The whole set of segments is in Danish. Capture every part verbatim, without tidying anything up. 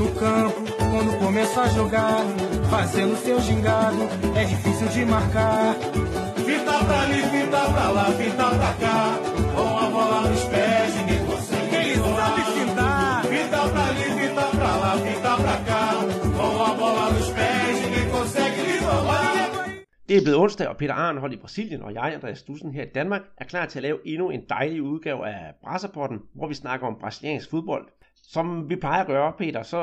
no campo, quando começa a jogar, fazendo seu gingado, é difícil de marcar. Fita pra ali, fita pra lá, fita pra cá, com a bola nos pés, ninguém consegue. Ele sabe fintar. Fita pra ali, fita pra lá, fita pra cá, com a bola nos pés, ninguém consegue lhe roubar. Det er blevet onsdag, og Peter Arne holdt i Brasilien, og jeg, Andreas Dusen her i Danmark, er klar til at lave endnu en dejlig udgave af Brasserpotten, hvor vi snakker om brasiliansk fodbold. Som vi plejer at gøre, Peter, så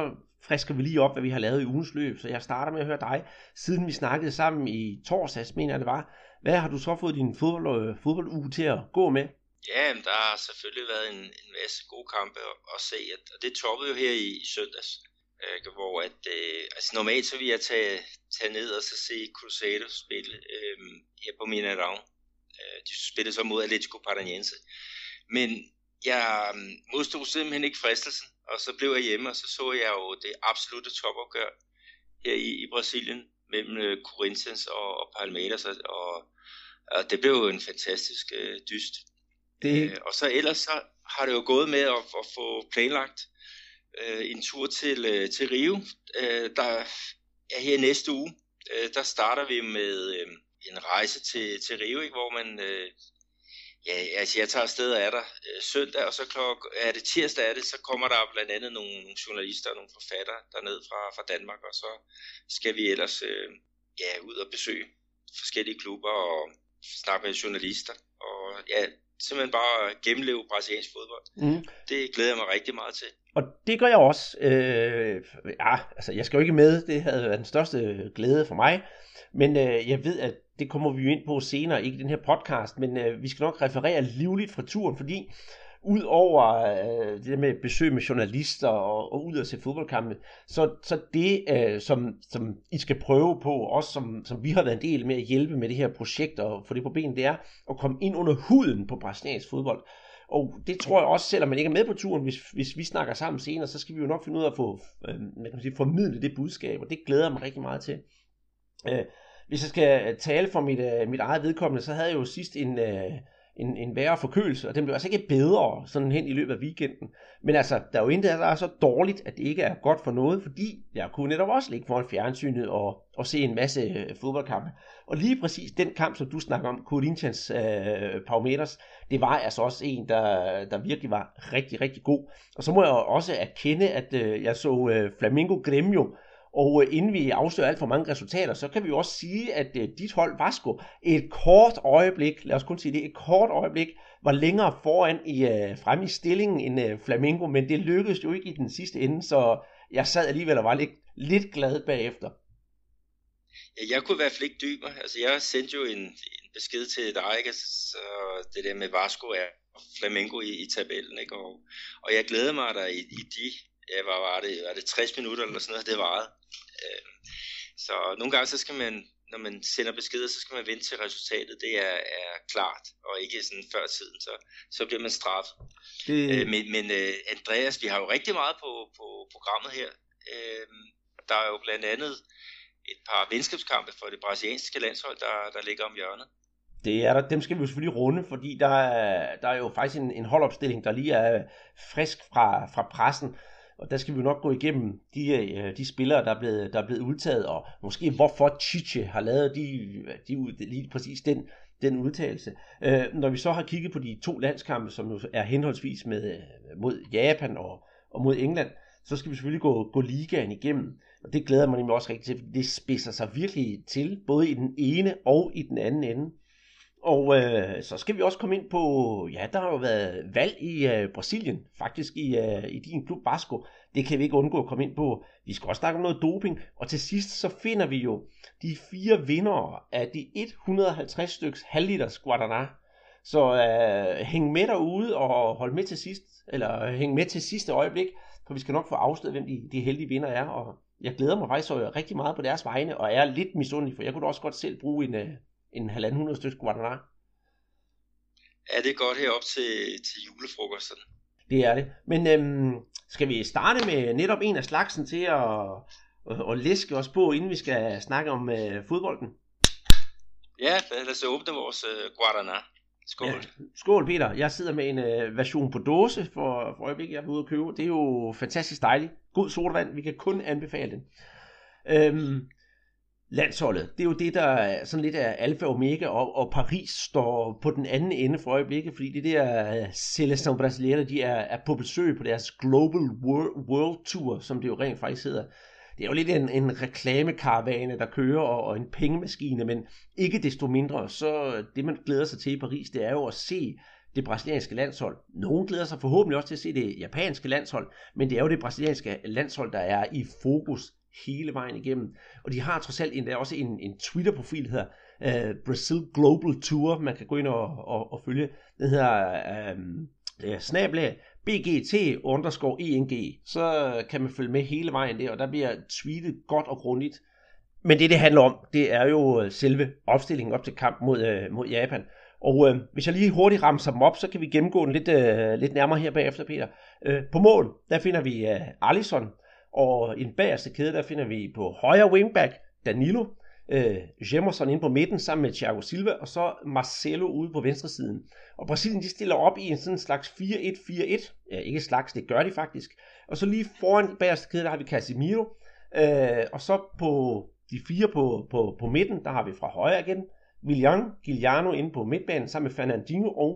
frisker vi lige op, hvad vi har lavet i ugens løb, så jeg starter med at høre dig. Siden vi snakkede sammen i torsdags, mener jeg det var, hvad har du så fået din fodbold, fodbolduge til at gå med? Ja, men der har selvfølgelig været en, en masse gode kampe at se, og det toppede jo her i, i søndags. Hvor at, øh, altså normalt så vil jeg tage, tage ned og så se Cruzeiro spille øh, her på Mineirão. Øh, de spillede så mod Atlético Paranaense. Men jeg øh, modstod simpelthen ikke fristelsen, og så blev jeg hjemme, og så så jeg jo det absolutte topopgør her i, i Brasilien mellem øh, Corinthians og, og Palmeiras, og, og, og det blev jo en fantastisk øh, dyst. Det... Øh, og så ellers så har det jo gået med at, at få planlagt en tur til, til Rio, der er her næste uge. Der starter vi med en rejse til, til Rio, ikke? Hvor man, ja, altså jeg tager afsted og er der søndag, og så klok, er det tirsdag er det, så kommer der blandt andet nogle, nogle journalister og nogle forfattere derned fra, fra Danmark, og så skal vi ellers ja, ud og besøge forskellige klubber og snakke med journalister, og ja, simpelthen bare gennemleve brasiliansk fodbold. Mm. Det glæder jeg mig rigtig meget til. Og det gør jeg også. Øh, ja, altså jeg skal jo ikke med, det havde været den største glæde for mig, men øh, jeg ved, at det kommer vi jo ind på senere, ikke i den her podcast, men øh, vi skal nok referere livligt fra turen, fordi ud over øh, det der med besøg med journalister og, og ud og se fodboldkampe, så, så det, øh, som, som I skal prøve på, også som, som vi har været en del med at hjælpe med det her projekt og få det på benen, det er at komme ind under huden på brasiliansk fodbold. Og det tror jeg også, selvom man ikke er med på turen, hvis, hvis vi snakker sammen senere, så skal vi jo nok finde ud af at få, øh, man kan sige, formidle det budskab, og det glæder jeg mig rigtig meget til. Øh, hvis jeg skal tale for mit, øh, mit eget vedkommende, så havde jeg jo sidst en... Øh, En, en værre forkølelse, og den blev altså ikke bedre sådan hen i løbet af weekenden. Men altså, der er jo intet, der er så dårligt, at det ikke er godt for noget, fordi jeg kunne netop også ligge foran fjernsynet og, og se en masse fodboldkampe. Og lige præcis den kamp, som du snakker om, Corinthians øh, Palmeiras, det var altså også en, der, der virkelig var rigtig, rigtig god. Og så må jeg også erkende, at øh, jeg så øh, Flamengo Gremio. Og øh, inden vi afslører alt for mange resultater, så kan vi jo også sige, at øh, dit hold, Vasco, et kort øjeblik, lad os kun sige det, et kort øjeblik, var længere foran i, øh, frem i stillingen end øh, Flamengo, men det lykkedes jo ikke i den sidste ende, så jeg sad alligevel og var lidt, lidt glad bagefter. Ja, jeg kunne i hvert fald ikke dybe mig. Altså, jeg sendte jo en, en besked til dig, ikke? Så det der med Vasco er Flamengo i, i tabellen, ikke? Og, og jeg glæder mig der i, i de... Ja, var, var, det, var det tres minutter eller sådan noget, det varede. Øh, så nogle gange, så skal man, når man sender beskeder, så skal man vente til resultatet, det er, er klart, og ikke sådan før tiden, så, så bliver man straffet. Det... Øh, men men uh, Andreas, vi har jo rigtig meget på, på programmet her. Øh, der er jo blandt andet et par venskabskampe for det brasilianske landshold, der, der ligger om hjørnet. Det er der. Dem skal vi jo selvfølgelig runde, fordi der, der er jo faktisk en, en holdopstilling, der lige er frisk fra, fra pressen. Og der skal vi nok gå igennem de, de spillere, der er, blevet, der er blevet udtaget, og måske hvorfor Tite har lavet de, de, lige præcis den, den udtalelse. Øh, når vi så har kigget på de to landskampe, som jo er henholdsvis med, mod Japan og, og mod England, så skal vi selvfølgelig gå, gå ligaen igennem. Og det glæder mig nemlig også rigtig til, fordi det spidser sig virkelig til, både i den ene og i den anden ende. Og øh, så skal vi også komme ind på, ja, der har jo været valg i øh, Brasilien, faktisk i, øh, i din klub Vasco. Det kan vi ikke undgå at komme ind på. Vi skal også snakke om noget doping. Og til sidst så finder vi jo de fire vindere af de et hundrede og halvtreds styks halvliters Guaraná. Så øh, hæng med derude og hold med til sidst, eller hæng med til sidste øjeblik, for vi skal nok få afsløret, hvem de, de heldige vinder er. Og jeg glæder mig faktisk så rigtig meget på deres vegne, og er lidt misundelig, for jeg kunne da også godt selv bruge en... Øh, en halvanden hundrede stykke Guaraná. Ja, det er godt herop til, til julefrokosterne. Det er det. Men øhm, skal vi starte med netop en af slagsen til at, at, at læske os på, inden vi skal snakke om øh, fodbolden? Ja, lad os åbne vores øh, Guaraná. Skål. Ja, skål, Peter. Jeg sidder med en øh, version på dåse for, for øjeblikket, jeg er ude at købe. Det er jo fantastisk dejligt. god sodavand. Vi kan kun anbefale den. Øhm, landsholdet, det er jo det, der sådan lidt er alfa og omega, og, og Paris står på den anden ende for øjeblikket, fordi det der Seleção Brasileira, de er, er på besøg på deres Global World, World Tour, som det jo rent faktisk hedder. Det er jo lidt en, en reklamekaravane, der kører, og, og en pengemaskine, men ikke desto mindre, så det man glæder sig til i Paris, det er jo at se det brasilianske landshold. Nogen glæder sig forhåbentlig også til at se det japanske landshold, men det er jo det brasilianske landshold, der er i fokus hele vejen igennem. Og de har trods alt endda også en, en Twitter-profil, der hedder uh, Brasil Global Tour. Man kan gå ind og, og, og følge. Den hedder uh, snablag bgt underscore eng. Så kan man følge med hele vejen der, og der bliver tweetet godt og grundigt. Men det, det handler om, det er jo selve opstillingen op til kamp mod, uh, mod Japan. Og øh, hvis jeg lige hurtigt ramser dem op, så kan vi gennemgå den lidt, øh, lidt nærmere her bagefter, Peter. Øh, på mål, der finder vi øh, Alisson, og i den bagerste kæde, der finder vi på højre wingback Danilo, øh, Jemerson inde på midten sammen med Thiago Silva, og så Marcelo ude på venstre siden. Og Brasilien, de stiller op i en sådan slags fire et fire et. Ja, ikke slags, det gør de faktisk. Og så lige foran den bagerste kæde, der har vi Casemiro, øh, og så på de fire på, på, på midten, der har vi fra højre igen Willian, Giuliano inde på midtbanen sammen med Fernandinho og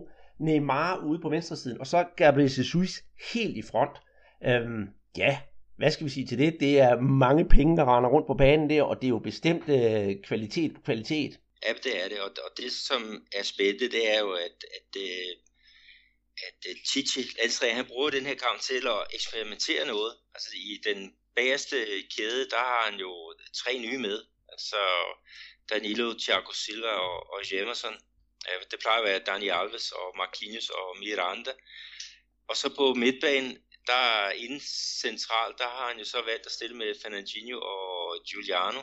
Neymar ude på venstre siden. Og så Gabriel Jesus helt i front. Øhm, ja, hvad skal vi sige til det? Det er mange penge, der render rundt på banen der, og det er jo bestemt øh, kvalitet på kvalitet. Ja, det er det. Og, og det, som er spændende, det er jo, at, at, at, at Tite, landstræner, han bruger den her kamp til at eksperimentere noget. Altså i den bagerste kæde, der har han jo tre nye med. Altså Danilo, Thiago Silva og, og Jemerson. Det plejer at være Dani Alves og Marquinhos og Miranda. Og så på midtbanen, der inden centralt, der har han jo så valgt at stille med Fernandinho og Giuliano.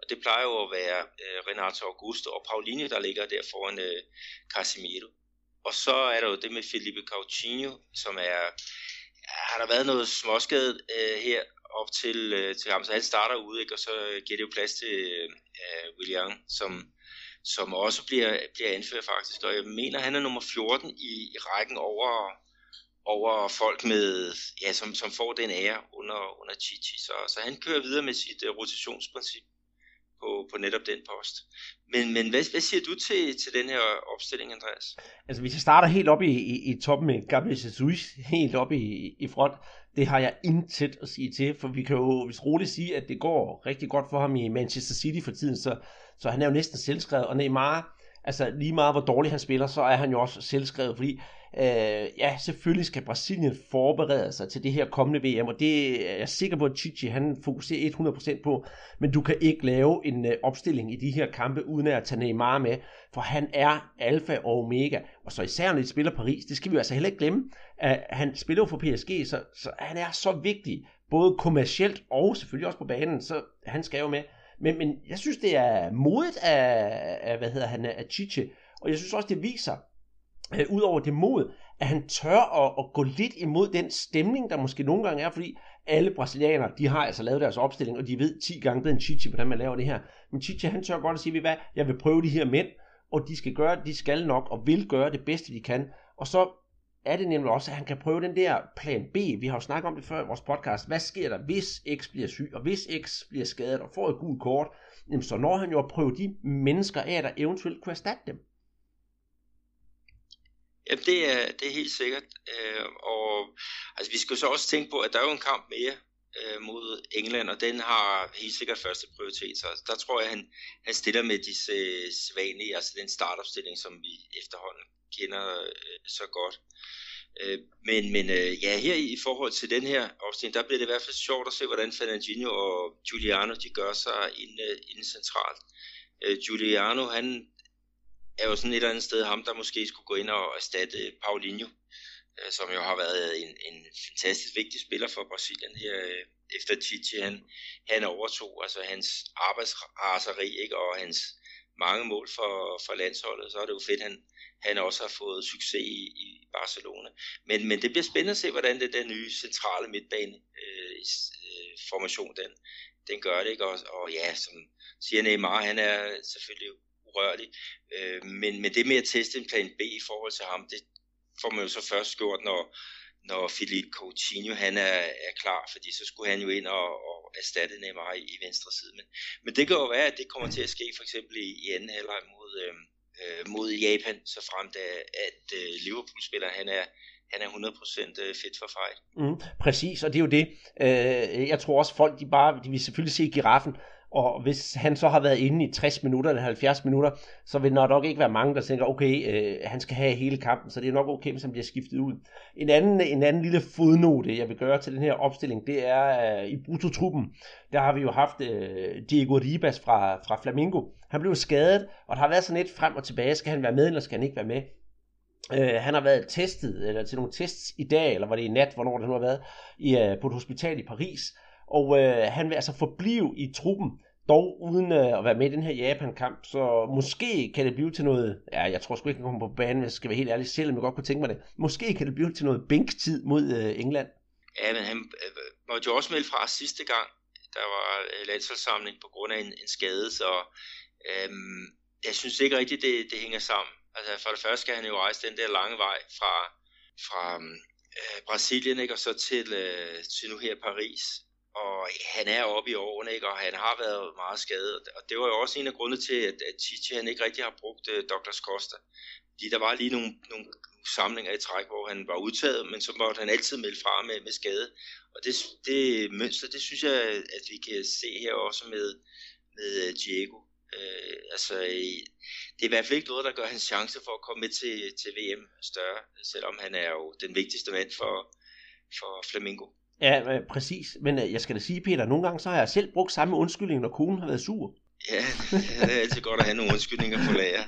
Og det plejer jo at være øh, Renato Augusto og Paulinho, der ligger der foran øh, Casemiro. Og så er der jo det med Felipe Coutinho, som er... Har der været noget småskadet øh, her op til, øh, til ham, så han starter ude, ikke? Og så giver det jo plads til øh, Willian, som, som også bliver, bliver anført faktisk, og jeg mener, han er nummer fjorten i, i rækken over, over folk med, ja, som, som får den ære under, under Tite, så, så han kører videre med sit øh, rotationsprincip på, på netop den post. Men, men hvad, hvad siger du til, til den her opstilling, Andreas? Altså, hvis jeg starter helt op i, i, i toppen med Gabriel Jesus, helt op i, i front, det har jeg intet at sige til, for vi kan jo hvis roligt sige, at det går rigtig godt for ham i Manchester City for tiden, så, så han er jo næsten selvskrevet, og Neymar, altså lige meget hvor dårlig han spiller, så er han jo også selvskrevet, fordi øh, ja, selvfølgelig skal Brasilien forberede sig til det her kommende V M, og det er jeg sikker på, at Tite, han fokuserer hundrede procent på, men du kan ikke lave en øh, opstilling i de her kampe, uden at tage Neymar med, for han er alfa og omega, og så især når de spiller Paris, det skal vi altså heller ikke glemme, at han spiller jo for P S G, så, så han er så vigtig, både kommercielt og selvfølgelig også på banen, så han skal jo med. Men, men jeg synes, det er modigt af, af hvad hedder han, af Tite, og jeg synes også, det viser, øh, ud over det mod, at han tør at, at gå lidt imod den stemning, der måske nogle gange er, fordi alle brasilianere, de har altså lavet deres opstilling, og de ved ti gange bedre end Tite, hvordan man laver det her. Men Tite, han tør godt at sige, ved hvad, jeg vil prøve de her mænd, og de skal gøre, de skal nok, og vil gøre det bedste, de kan. Og så er det nemlig også, at han kan prøve den der plan B. Vi har jo snakket om det før i vores podcast. Hvad sker der, hvis X bliver syg, og hvis X bliver skadet og får et gult kort? Jamen, så når han jo at prøve de mennesker af, der eventuelt kunne erstatte dem. Ja, det er, det er helt sikkert. Øh, og altså, vi skal så også tænke på, at der er jo en kamp mere øh, mod England, og den har helt sikkert første prioritet. Så der tror jeg, han, han stiller med disse svaner, altså den startopstilling, som vi efterhånden kender øh, så godt. Øh, men men øh, ja, her i forhold til den her opstilling, der bliver det i hvert fald sjovt at se, hvordan Fernandinho og Giuliano, de gør sig inde, inde centralt. Øh, Giuliano, han er jo sådan et eller andet sted ham, der måske skulle gå ind og erstatte Paulinho, øh, som jo har været en, en fantastisk vigtig spiller for Brasilien her, øh, efter Tite, han, han overtog, altså hans arbejdsraseri, ikke, og hans mange mål for, for landsholdet, så er det jo fedt, han han også har fået succes i, i Barcelona. Men, men det bliver spændende at se, hvordan det der nye centrale midtbane øh, øh, formation, den, den gør det, ikke? Og, og ja, som siger Neymar, han er selvfølgelig urørlig, øh, men, men det med at teste en plan B i forhold til ham, det får man jo så først gjort, når, når Philippe Coutinho han er, er klar, fordi så skulle han jo ind og, og erstatte Neymar i, i venstre side. Men, men det kan jo være, at det kommer til at ske for eksempel i, i anden halvleg mod, øh, mod Japan, så frem til at øh, Liverpool-spilleren han er Han er hundrede procent fit for fight. Mm, præcis, og det er jo det. Jeg tror også, folk de bare, de vil selvfølgelig se giraffen, og hvis han så har været inde i tres minutter eller halvfjerds minutter, så vil der nok ikke være mange, der tænker, okay, han skal have hele kampen, så det er nok okay, hvis han bliver skiftet ud. En anden, en anden lille fodnote, jeg vil gøre til den her opstilling, det er i bruttotruppen. Der har vi jo haft Diego Ribas fra, fra Flamengo. Han blev skadet, og der har været sådan lidt frem og tilbage. Skal han være med, eller skal han ikke være med? Uh, han har været testet, eller til nogle tests i dag, eller var det i nat, hvornår det nu har været, i, uh, på et hospital i Paris. Og uh, han vil altså forblive i truppen, dog uden uh, at være med i den her Japan-kamp. Så måske kan det blive til noget, ja, jeg tror sgu ikke, han kommer på banen, hvis jeg skal være helt ærlig, selvom jeg godt kunne tænke mig det. Måske kan det blive til noget bænktid mod uh, England. Ja, men han øh, måtte jo også melde fra sidste gang, der var øh, landsholdssamling på grund af en, en skade, så øh, jeg synes ikke rigtigt, det, det hænger sammen. Altså for det første skal han jo rejse den der lange vej fra, fra øh, Brasilien, ikke, og så til, øh, til nu her Paris, og han er oppe i årene, ikke, og han har været meget skadet, og det var jo også en af grundene til, at, at Tite han ikke rigtig har brugt øh, Douglas Costa, fordi der var lige nogle, nogle samlinger i træk, hvor han var udtaget, men så måtte han altid melde fra med, med skade, og det, det mønster, det synes jeg, at vi kan se her også med, med Diego. Øh, altså, det er i hvert fald ikke noget, der gør hans chance for at komme med til, til V M større, selvom han er jo den vigtigste mand for, for Flamengo. Ja, øh, præcis. Men øh, jeg skal da sige, Peter, nogle gange så har jeg selv brugt samme undskyldning, når konen har været sur. Ja, det er altid godt at have nogle undskyldninger på lager.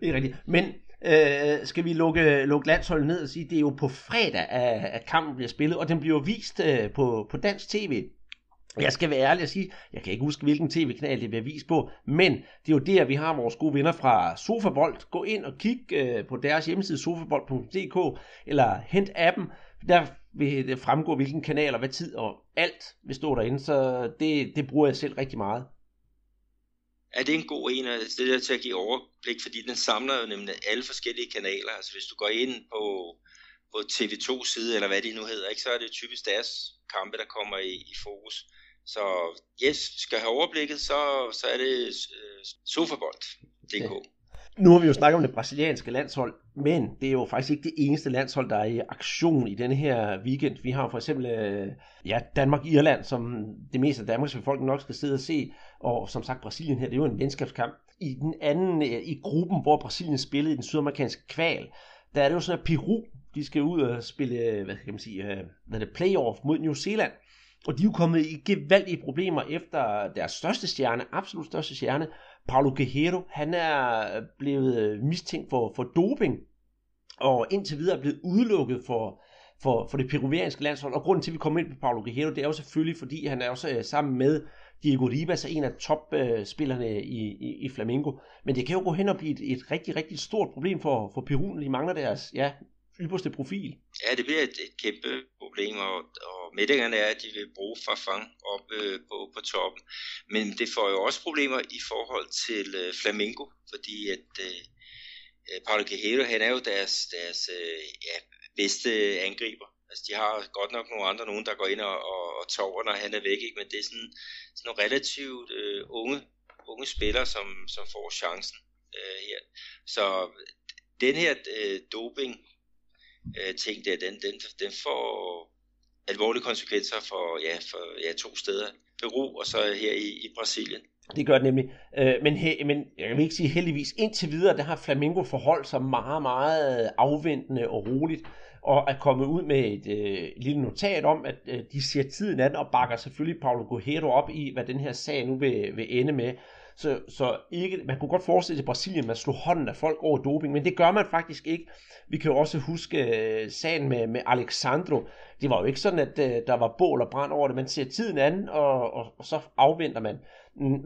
Det er rigtigt. Men øh, skal vi lukke, lukke landsholdet ned og sige, det er jo på fredag, at kampen bliver spillet, og den bliver vist øh, på, på dansk tv. Jeg skal være ærlig og sige, jeg kan ikke huske, hvilken tv-kanal det bliver vist på, men det er jo der, vi har vores gode venner fra Sofabold. Gå ind og kig øh, på deres hjemmeside, sofabold punktum d k, eller hent appen. Der vil det fremgå, hvilken kanal og hvad tid, og alt vil stå derinde, så det, det bruger jeg selv rigtig meget. Ja, det er en god en, og det der til at give overblik, fordi den samler jo nemlig alle forskellige kanaler. Altså hvis du går ind på, på T V to side, eller hvad det nu hedder, ikke, så er det typisk deres kampe, der kommer i, i fokus. Så yes, skal have overblikket, så, så er det øh, sofabold punktum d k. Ja. Nu har vi jo snakket om det brasilianske landshold, men det er jo faktisk ikke det eneste landshold, der er i aktion i denne her weekend. Vi har for eksempel øh, ja, Danmark-Irland, som det meste af Danmarks befolkning nok skal sidde og se, og som sagt Brasilien her, det er jo en venskabskamp. I den anden, øh, i gruppen, hvor Brasilien spillede i den sydamerikanske kval, der er det jo sådan, at Peru, de skal ud og spille, hvad kan man sige, øh, hvad er det, playoff mod New Zealand. Og de er jo kommet i gevaldige problemer efter deres største stjerne, absolut største stjerne, Paulo Guerrero. Han er blevet mistænkt for, for doping, og indtil videre er blevet udelukket for, for, for det peruvianske landshold. Og grunden til, at vi kommer ind på Paulo Guerrero, det er jo selvfølgelig, fordi han er også sammen med Diego Ribas, en af topspillerne i, i, i Flamengo. Men det kan jo gå hen og blive et, et rigtig, rigtig stort problem for, for Peruen. De mangler deres, ja, ypperste profil. Ja, det bliver et, et kæmpe problem, og, og meddingerne er, at de vil bruge Farfang op øh, på, på toppen. Men det får jo også problemer i forhold til øh, Flamengo, fordi at øh, Paulo Guerrero, han er jo deres, deres øh, ja, bedste angriber. Altså, de har godt nok nogle andre, nogen der går ind og, og, og tover, når han er væk, ikke? Men det er sådan, sådan nogle relativt øh, unge, unge spillere, som, som får chancen øh, her. Så den her øh, doping ting der, den, den, den får alvorlige konsekvenser for, ja, for ja, to steder, Peru og så her i, i Brasilien. Det gør det nemlig, men, he, men jeg vil ikke sige heldigvis, indtil videre, der har Flamengo forholdt sig meget, meget afventende og roligt, og er kommet ud med et, et lille notat om, at de ser tiden an, og bakker selvfølgelig Paulo Guerrero op i, hvad den her sag nu vil, vil ende med. Så, så ikke, man kunne godt forestille sig Brasilien, man slog hånden af folk over doping, men det gør man faktisk ikke. Vi kan jo også huske øh, sagen med, med Alexandro. Det var jo ikke sådan, at øh, der var bål og brand over det. Man ser tiden an, og, og, og så afventer man.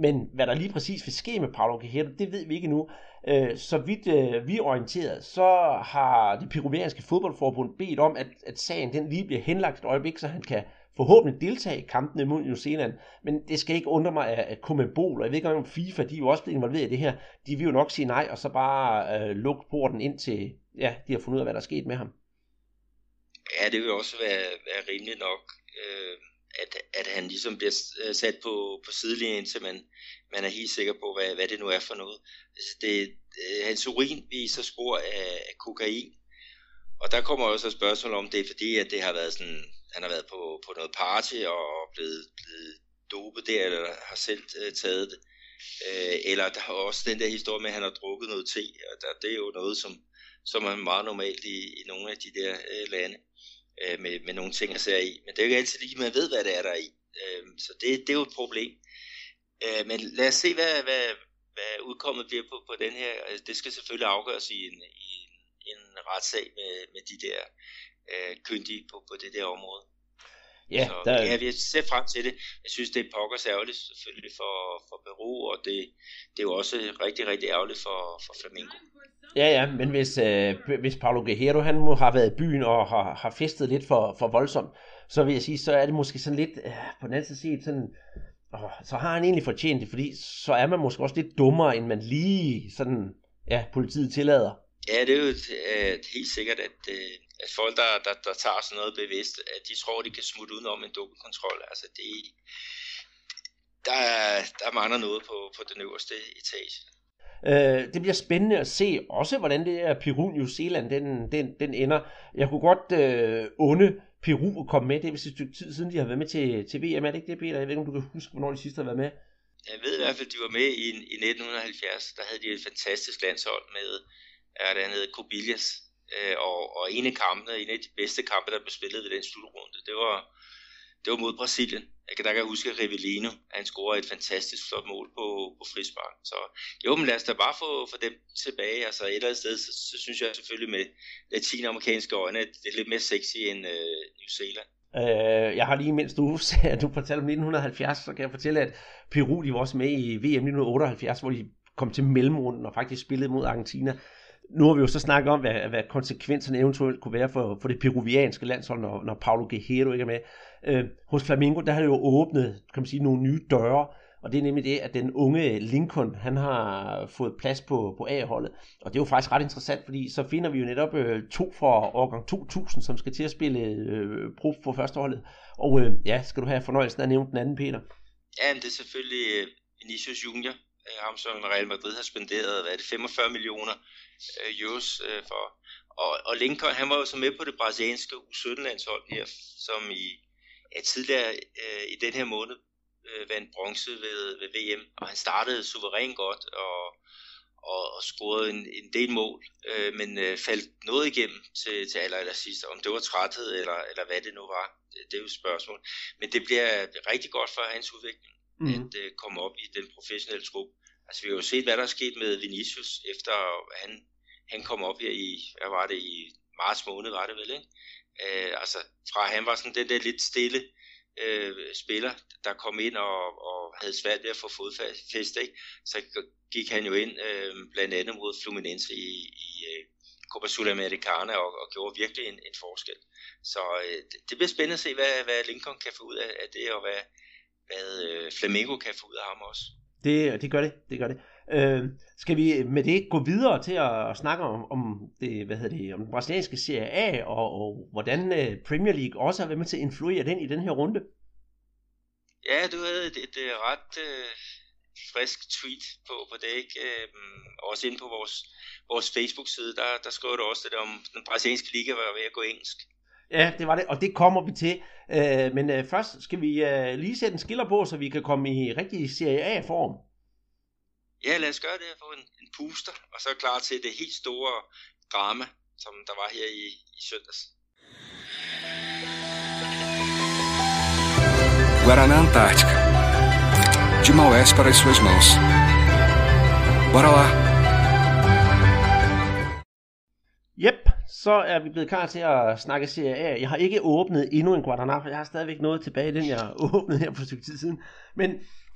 Men hvad der lige præcis vil ske med Paulo Guerrero, det ved vi ikke nu. Øh, så vidt øh, vi er orienteret, så har det peruvianske fodboldforbund bedt om, at, at sagen den lige bliver henlagt et øjeblik, så han kan forhåbentlig deltage i kampene mod New Zealand, men det skal ikke undre mig, at Comebol, og jeg ved ikke om FIFA, de er jo også blevet involveret i det her, de vil jo nok sige nej, og så bare øh, lukke porten ind til, ja, de har fundet ud af, hvad der er sket med ham. er det jo også være, være rimeligt nok, øh, at, at han ligesom bliver sat på, på sidelinjen, indtil man, man er helt sikker på, hvad, hvad det nu er for noget. Altså det, øh, hans urin viser spor af, af kokain, og der kommer også et spørgsmål om det, fordi at det har været sådan, han har været på, på noget party og blevet, blevet dopet der, eller har selv øh, taget det. Øh, eller der er også den der historie med, at han har drukket noget te, og der, det er jo noget, som, som er meget normalt i, i nogle af de der øh, lande, øh, med, med nogle ting at sære i. Men det er jo ikke altid lige, man ved, hvad det er, der er i. Øh, så det, det er jo et problem. Øh, men lad os se, hvad, hvad, hvad udkommet bliver på, på den her. Det skal selvfølgelig afgøres i en, i en, en retssag med, med de der øh, kyndige på, på det der område. Ja, så, der... ja, vi ser frem til det. Jeg synes, det er pokkers ærgerligt selvfølgelig for, for Peru, og det, det er jo også rigtig, rigtig ærgerligt for, for Flamengo. Ja, ja, men hvis, øh, hvis Paulo Guerrero, han må have været i byen og har, har festet lidt for, for voldsomt, så vil jeg sige, så er det måske sådan lidt, øh, på den anden side, sådan, åh, så har han egentlig fortjent det, fordi så er man måske også lidt dummere, end man lige sådan, ja, politiet tillader. Ja, det er jo øh, helt sikkert, at... Øh, at folk, der, der, der tager sådan noget bevidst, at de tror, de kan smutte udenom en dopingkontrol. Altså, det, der, der mangler noget på, på den øverste etage. Øh, det bliver spændende at se også, hvordan det er Peru, New Zealand, den, den, den ender. Jeg kunne godt øh, unde Peru at komme med. Det er vist et stykke tid siden, de har været med til, til V M. Er det ikke det, Peter? Jeg ved ikke, om du kan huske, hvornår de sidste har været med. Jeg ved i hvert fald, de var med i, i nitten halvfjerds. Der havde de et fantastisk landshold med, der hedder Kobiljas. Og, og en af kampene, en af de bedste kampe, der blev spillet ved den slutrunde, det var, det var mod Brasilien. Jeg kan da ikke huske, at Rivellino, han scorer et fantastisk flot mål på, på frispark. Så jo, men lad os da bare få, få dem tilbage. Altså et eller andet sted, så, så synes jeg selvfølgelig med latinamerikanske øjne, at det er lidt mere sexy end øh, New Zealand. Øh, jeg har lige mindst du, at du fortalte om nitten halvfjerds, så kan jeg fortælle, at Peru, de var også med i V M nitten otteoghalvfjerds, hvor de kom til mellemrunden og faktisk spillede mod Argentina. Nu har vi jo så snakket om, hvad, hvad konsekvenserne eventuelt kunne være for, for det peruvianske landshold, når, når Paulo Guerrero ikke er med. Øh, hos Flamengo, der har det jo åbnet, kan man sige, nogle nye døre, og det er nemlig det, at den unge Lincoln, han har fået plads på, på A-holdet. Og det er jo faktisk ret interessant, fordi så finder vi jo netop øh, to fra årgang to tusind, som skal til at spille øh, prof for førsteholdet. Og øh, ja, skal du have fornøjelsen af at nævne den anden, Peter? Ja, det er selvfølgelig øh, Vinicius Junior, ham som Real Madrid har spenderet, hvad er det, femogfyrre millioner euros øh, for, og, og Lincoln, han var jo så med på det brasilianske U sytten-landshold her, som i ja, tidligere øh, i den her måned øh, vandt bronze ved, ved V M, og han startede suverænt godt, og, og, og scorede en, en del mål, øh, men øh, faldt noget igennem til, til aller, aller sidst, om det var træthed, eller, eller hvad det nu var, det, det er jo et spørgsmål, men det bliver rigtig godt for hans udvikling, mm-hmm. at øh, komme op i den professionelle trup. Altså vi har jo set, hvad der er sket med Vinicius, efter han, han kom op her i, hvad var det, i marts måned, var det vel, ikke? Øh, altså fra han var sådan den der lidt stille øh, spiller, der kom ind og, og havde svært ved at få fodfæste, ikke? Så gik han jo ind øh, blandt andet mod Fluminense i, i øh, Copa Sudamericana og, og gjorde virkelig en, en forskel. Så øh, det bliver spændende at se, hvad, hvad Lincoln kan få ud af, af det, og hvad, hvad øh, Flamengo kan få ud af ham også. Det, det gør det, det gør det. Øh, skal vi med det gå videre til at, at snakke om, om det, hvad hedder det, om den brasilianske Serie A, og, og hvordan Premier League også har været med til at influere den i den her runde? Ja, du havde et, et, et ret øh, frisk tweet på, på det, ikke? Øh, også inde på vores, vores Facebook-side, der, der skrev du også det der, om den brasilianske liga var ved at gå engelsk. Ja, det var det, og det kommer vi til. Øh, men øh, først skal vi øh, lige sætte en skiller på, så vi kan komme i rigtig Serie A-form. Ja, lad os gøre det. Få en, en puster, og så klar til det helt store drama, som der var her i, i søndags. Guaraná Antártica. De Maués para as suas mãos. Bora lá. Jep, så er vi blevet klar til at snakke Serie A. Jeg har ikke åbnet endnu en Guaraná, for jeg har stadigvæk noget tilbage i den, jeg åbnede her for et stykke tid siden. Men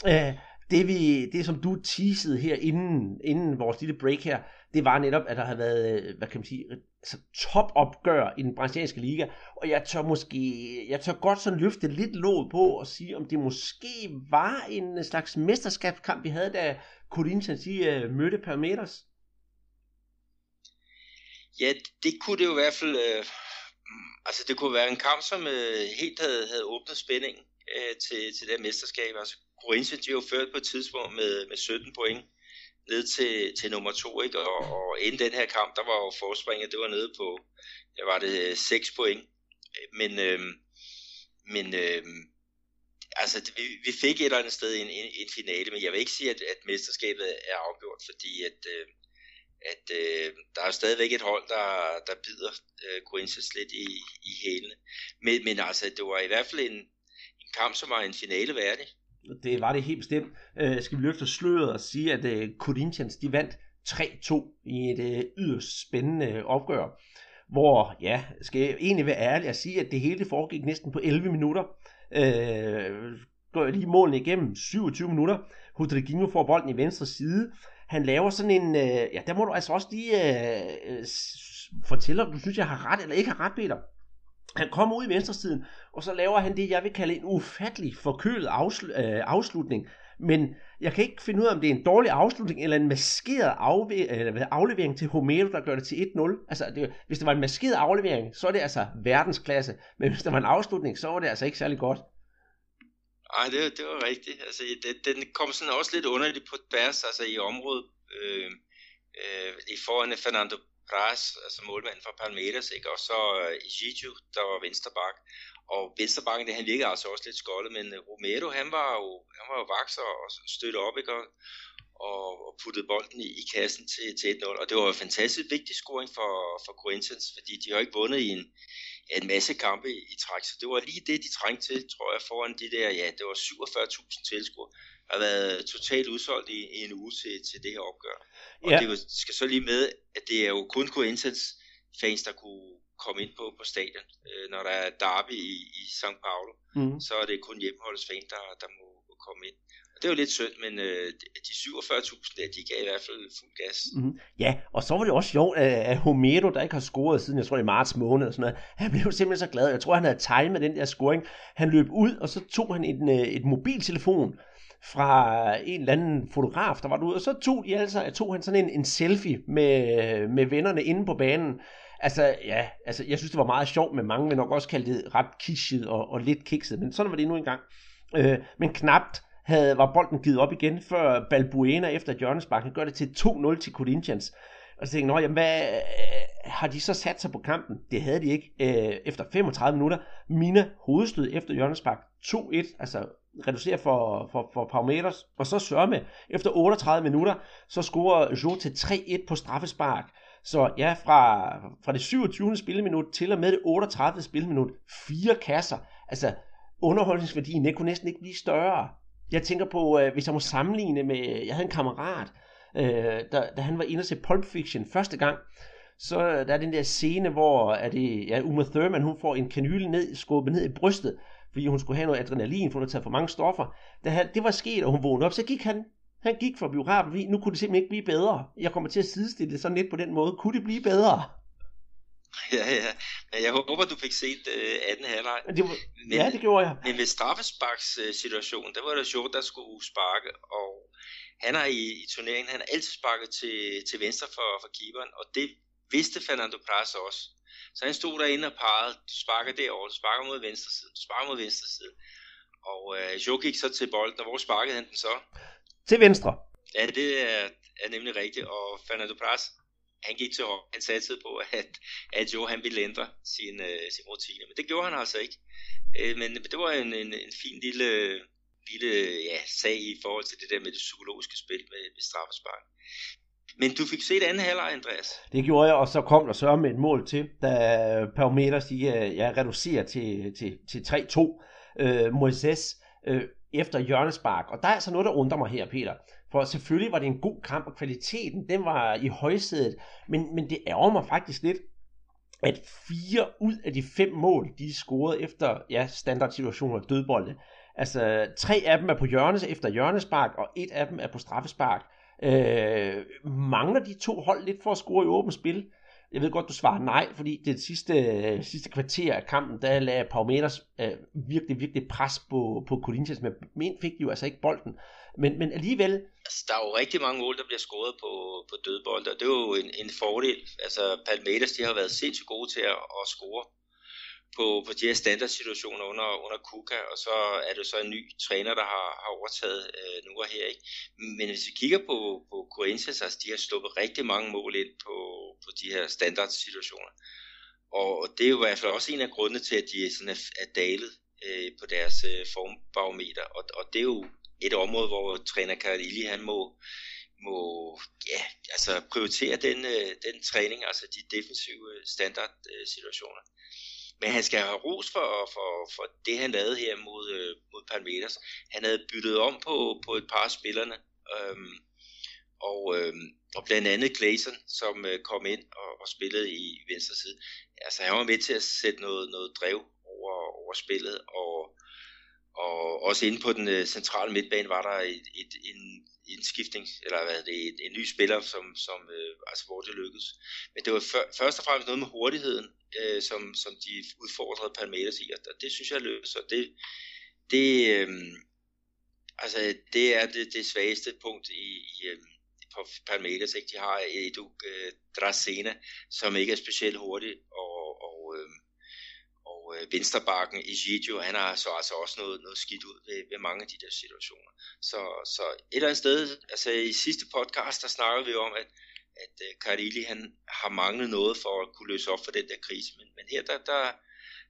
øh, det, vi, det, som du teasede her inden, inden vores lille break her, det var netop, at der havde været, hvad kan man sige, altså topopgør i den brasilianske liga. Og jeg tør måske, jeg tør godt sådan løfte lidt låg på og sige, om det måske var en slags mesterskabskamp, vi havde, da Corinthians de, uh, mødte Palmeiras. Ja, det kunne det jo i hvert fald øh, Altså det kunne være en kamp, som øh, helt havde, havde åbnet spændingen øh, til, til det mesterskab. Altså Corinthians jo ført på et tidspunkt med, med sytten point ned til, til nummer to, ikke? Og, og inden den her kamp, der var jo forspringet, det var nede på, ja, var det seks point. Men, øh, men øh, altså vi, vi fik et eller andet sted en, en, en finale, men jeg vil ikke sige, at, at mesterskabet er afgjort, fordi at... Øh, at øh, der er stadigvæk et hold, der, der bider øh, Corinthians lidt i, i hælene. Men, men altså, det var i hvert fald en, en kamp, som var en finale værdig. Det var det helt bestemt. Øh, skal vi løfte sløret og sige, at øh, Corinthians de vandt tre to i et øh, yderst spændende opgør, hvor, ja, skal jeg egentlig være ærlig at sige, at det hele foregik næsten på elleve minutter. Øh, går jeg lige målene igennem, syvogtyve minutter. Rodriguinho får bolden i venstre side. Han laver sådan en, øh, ja, der må du altså også lige øh, fortælle, om du synes, jeg har ret eller ikke har ret, Peter. Han kommer ud i venstresiden, og så laver han det, jeg vil kalde en ufattelig forkølet afsl- øh, afslutning. Men jeg kan ikke finde ud af, om det er en dårlig afslutning, eller en maskeret afve- aflevering til Homero, der gør det til et nul. Altså, det, hvis det var en maskeret aflevering, så er det altså verdensklasse. Men hvis der var en afslutning, så var det altså ikke særlig godt. Ej, det, det var rigtigt. Altså, det, den kom sådan også lidt underligt på tværs, altså i området øh, øh, i foran af Fernando Praz, altså målmanden fra Palmeiras, ikke? Og så Gigio, der var vensterbak. Og vensterbakken, det, han virkede altså også lidt skoldet, men Romero, han var jo, han var jo vakser og støtte op, ikke? Og, og puttede bolden i, i kassen til, til et nul. Og det var en fantastisk vigtig scoring for, for Corinthians, fordi de har ikke vundet i en en masse kampe i, i træk, så det var lige det, de trængte til, tror jeg, foran de der, ja, det var syvogfyrre tusind tilskuere, har været totalt udsolgt i, i en uge til, til det her opgør. Og ja, det var, skal så lige med, at det er jo kun Corinthians fans, der kunne komme ind på, på stadion, øh, når der er derby i, i São Paulo, mm. så er det kun hjemmeholdets fans, der, der må komme ind. Og det var lidt synd, men øh, de syvogfyrre tusind, de gav i hvert fald fuld gas. Mm-hmm. Ja, og så var det også sjovt, at Homero, der ikke har scoret siden, jeg tror i marts måned, og sådan noget, han blev simpelthen så glad. Jeg tror, han havde timet den der scoring. Han løb ud, og så tog han en, et mobiltelefon fra en eller anden fotograf, der var derude, og så tog, de altså, tog han sådan en, en selfie med, med vennerne inde på banen. Altså, ja, altså, jeg synes, det var meget sjovt, men mange vil nok også kalde det ret kitschet og, og lidt kikset, men sådan var det nu engang. Øh, men knapt havde, var bolden givet op igen, før Balbuena efter hjørnespark gør det til to nul til Corinthians. Og så tænkte jeg, jamen hvad, har de så sat sig på kampen? Det havde de ikke. Øh, efter femogtredive minutter, Mina hovedstød efter hjørnespark to et, altså reducerer for, for, for Palmeiras. Og så sørme, efter otteogtredive minutter, så scorer Jô til tre et på straffespark. Så ja, fra, fra det syvogtyvende spilleminut til og med det otteogtredivte spilleminut, fire kasser. Altså, underholdningsværdien, det kunne næsten ikke blive større. Jeg tænker på, hvis jeg må sammenligne med, jeg havde en kammerat, der, da han var inde og se Pulp Fiction første gang, så der er den der scene, hvor er det, ja, Uma Thurman, hun får en kanyle ned, skubbet ned i brystet, fordi hun skulle have noget adrenalin, for hun havde taget for mange stoffer. Da han, det var sket, og hun vågnede op, så gik han, han gik fra biografen, fordi nu kunne det simpelthen ikke blive bedre. Jeg kommer til at sidestille det sådan lidt på den måde. Kunne det blive bedre? Ja, ja. Men jeg håber, du fik set øh, anden halvleg. Men, ja, det gjorde jeg. Men ved straffesparks øh, situation, der var det Jô, der skulle sparke, og han har i, i turneringen, han har altid sparket til, til venstre for, for keeperen, og det vidste Fernando Praz også. Så han stod derinde og parrede, du sparker derovre, du sparker mod venstre side, du sparker mod venstre side. Og øh, Jô gik så til bolden, og hvor sparkede han den så? Til venstre. Ja, det er, er nemlig rigtigt, og Fernando Praz, han gik til hård. Han satsede på, at, at Jô han ville ændre sin, uh, sin rutine. Men det gjorde han altså ikke. Uh, men det var en, en, en fin lille, lille ja, sag i forhold til det der med det psykologiske spil med, med straffespark. Men du fik set anden halvleg, Andreas. Det gjorde jeg, og så kom der sørme med et mål til, da Palmeiras siger, at jeg reducerer til, til, til tre to. Uh, Moises uh, efter hjørnespark. Og der er altså noget, der undrer mig her, Peter. For selvfølgelig var det en god kamp, og kvaliteten, den var i højsædet, men, men det ærger mig faktisk lidt, at fire ud af de fem mål, de scorede efter, ja, standardsituationer, dødbolde. Altså, tre af dem er på hjørnes efter hjørnespark, og et af dem er på straffespark. Øh, mangler de to hold lidt for at score i åbent spil? Jeg ved godt, du svarer nej, fordi det sidste, sidste kvarter af kampen, der lagde Palmeiras øh, virkelig, virkelig pres på, på Corinthians, men fik de jo altså ikke bolden. Men, men alligevel... Altså, der er jo rigtig mange mål, der bliver scoret på, på dødbold, og det er jo en, en fordel. Altså, Palmeiras, de har været sindssygt gode til at, at score. på, på de her standardsituationer under, under Kuka, og så er det så en ny træner, der har, har overtaget øh, nu og her. Ikke? Men hvis vi kigger på, på Corinthians, altså, de har sluppet rigtig mange mål ind på, på de her standardsituationer. Og det er jo i hvert fald også en af grundene til, at de sådan er, er dalet øh, på deres øh, formbarometer. Og, og det er jo et område, hvor træner Carilli, han må, må ja, altså prioritere den, øh, den træning, altså de defensive standardsituationer. Øh, Men han skal have ros for, for, for det, han lavede her mod, mod Palmeiras. Han havde byttet om på, på et par af spillerne. Øhm, og, øhm, og blandt andet Clayson, som øh, kom ind og, og spillede i venstre side. Altså, han var med til at sætte noget, noget drev over, over spillet. Og, og også inde på den øh, centrale midtbane var der et, et, en indskiftning, eller hvad det er, en ny spiller, som, som, øh, altså, hvor det lykkedes. Men det var før, først og fremmest noget med hurtigheden, øh, som, som de udfordrede Palmeiras i, og det synes jeg lykkedes, og det, det, øh, altså, det er det, det svageste punkt i, i øh, på Palmeiras, ikke? De har Edu øh, Dracena, som ikke er specielt hurtig, og, og, øh, og øh, venstrebakken i Gidio, han har så altså også noget, noget skidt ud ved, ved mange af de der situationer. Så, så et eller andet sted, altså i sidste podcast, der snakkede vi om, at, at Carilli, han har manglet noget for at kunne løse op for den der krise, men, men her, der, der,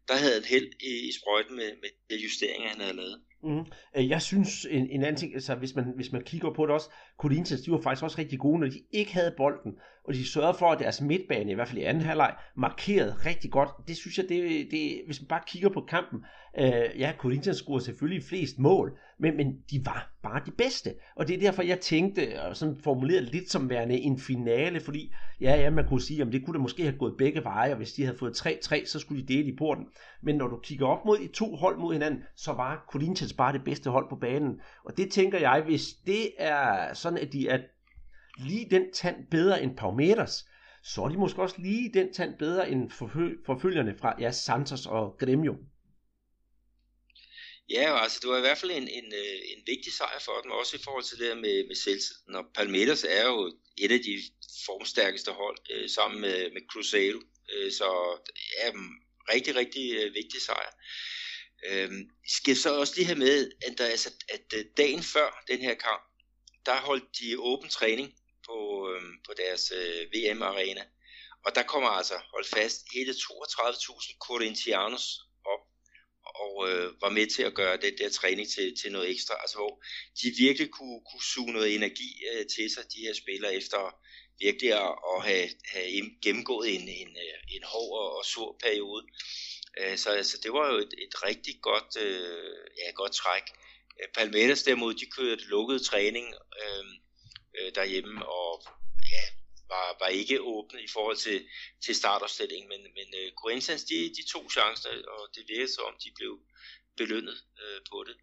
der havde et held i, i sprøjten med, med de justeringer, han havde lavet. Mm. Jeg synes, en, en anden ting, altså hvis man, hvis man kigger på det også, Corinthians, de var faktisk også rigtig gode, når de ikke havde bolden, og de sørgede for, at deres midtbane, i hvert fald i anden halvleg, markerede rigtig godt. Det synes jeg, det, det, hvis man bare kigger på kampen, øh, ja, Corinthians scorede selvfølgelig flest mål, men, men de var bare de bedste, og det er derfor, jeg tænkte, og sådan formulerede lidt som værende en finale, fordi, ja, ja, man kunne sige, om det kunne da måske have gået begge veje, og hvis de havde fået tre-tre, så skulle de dele i porten, men når du kigger op mod de to hold mod hinanden, så var Corinthians bare det bedste hold på banen, og det tænker jeg, hvis det er sådan, at de er lige den tand bedre end Palmeiras, så er de måske også lige den tand bedre end forfølgerne fra, ja, Santos og Gremio. Ja, altså det var i hvert fald en, en, en vigtig sejr for dem, også i forhold til det her med, med selvtiden, og Palmeiras er jo et af de formstærkeste hold, øh, sammen med, med Cruzeiro, øh, så ja, rigtig, rigtig øh, vigtig sejr. Øhm, skal så også lige have med, at, der, altså, at dagen før den her kamp, der holdt de åben træning på, øhm, på deres øh, V M-arena, og der kommer altså, hold fast, hele toogtredive tusind Corinthians op, og øh, var med til at gøre den der træning til, til noget ekstra, altså hvor de virkelig kunne, kunne suge noget energi øh, til sig, de her spillere, efter virkelig at, at have, have gennemgået en, en, en hård og sur periode. Så altså, det var jo et, et rigtig godt, øh, ja, godt træk. Palmeiras derimod, de kørte lukket træning øh, øh, derhjemme, og ja, var, var ikke åbne i forhold til, til startopstillingen, men, men øh, Corinthians, de, de tog chancer, og det virkede så, om de blev belønnet øh, på det.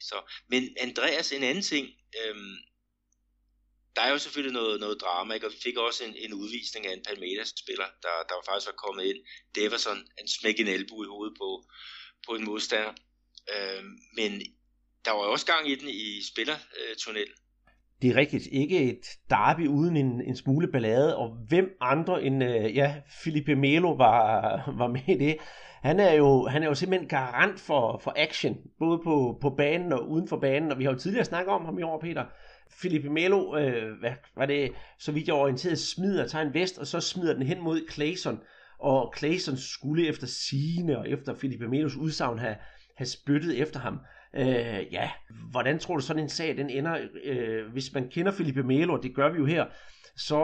Så, men Andreas, en anden ting, øh, der er jo selvfølgelig noget, noget drama, ikke? Og vi fik også en, en udvisning af en Palmeiras-spiller, der, der faktisk var kommet ind. Det var sådan en smæk en elbu i hovedet på, på en modstander. Øh, men der var jo også gang i den i spillertunnelen. Det er rigtigt. Ikke et derby uden en, en smule ballade, og hvem andre end, ja, Felipe Melo var, var med i det. Han er jo, han er jo simpelthen garant for, for action, både på, på banen og uden for banen, og vi har jo tidligere snakket om ham i år, Peter. Felipe Melo, øh, hvad var det, så vidt jeg orienteret, smider, tager en vest, og så smider den hen mod Clayson, og Clayson skulle efter sigende og efter Felipe Melos udsagn have, have spyttet efter ham. Øh, ja, hvordan tror du sådan en sag, den ender? Øh, hvis man kender Felipe Melo, og det gør vi jo her, så,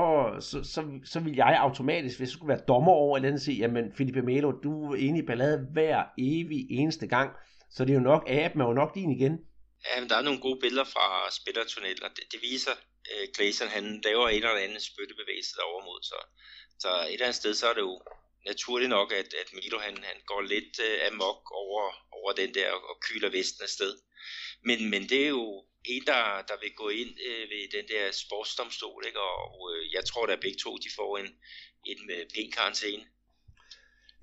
så, så, så vil jeg automatisk, hvis jeg skulle være dommer over eller andet, sige, jamen Felipe Melo, du er inde i ballade hver evig eneste gang, så det er jo nok aben er jo nok din igen. Ja, men der er nogle gode billeder fra spillertunneler. Det, det viser, øh, Clayson, han laver en eller anden spyttebevægelse derovre mod sig. Så et eller andet sted, så er det jo naturligt nok, at, at Milo, han, han går lidt øh, amok over, over den der og kyler vesten afsted. Men, men det er jo en, der, der vil gå ind øh, ved den der sportsdomstol, ikke? Og, og øh, jeg tror, at begge to de får en, en øh, pæn karantæne.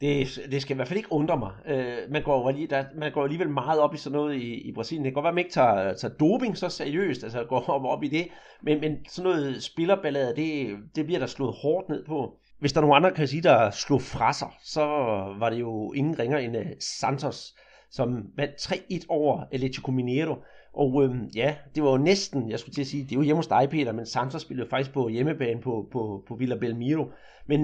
Det, det skal i hvert fald ikke undre mig. Øh, man, går alligevel, der, man går alligevel meget op i sådan noget i, i Brasilien. Det kan godt være, man ikke tager, tager doping så seriøst, altså går op, op i det. Men, men sådan noget spillerballade, det, det bliver der slået hårdt ned på. hvis der er nogen andre, kan jeg sige, der slog fra sig, så var det jo ingen ringer end Santos, som vandt tre et over Atlético Mineiro. Og øhm, ja, det var jo næsten, jeg skulle til at sige, det er jo hjemme hos dig, Peter, men Santos spillede faktisk på hjemmebane på, på, på Villa Belmiro. Men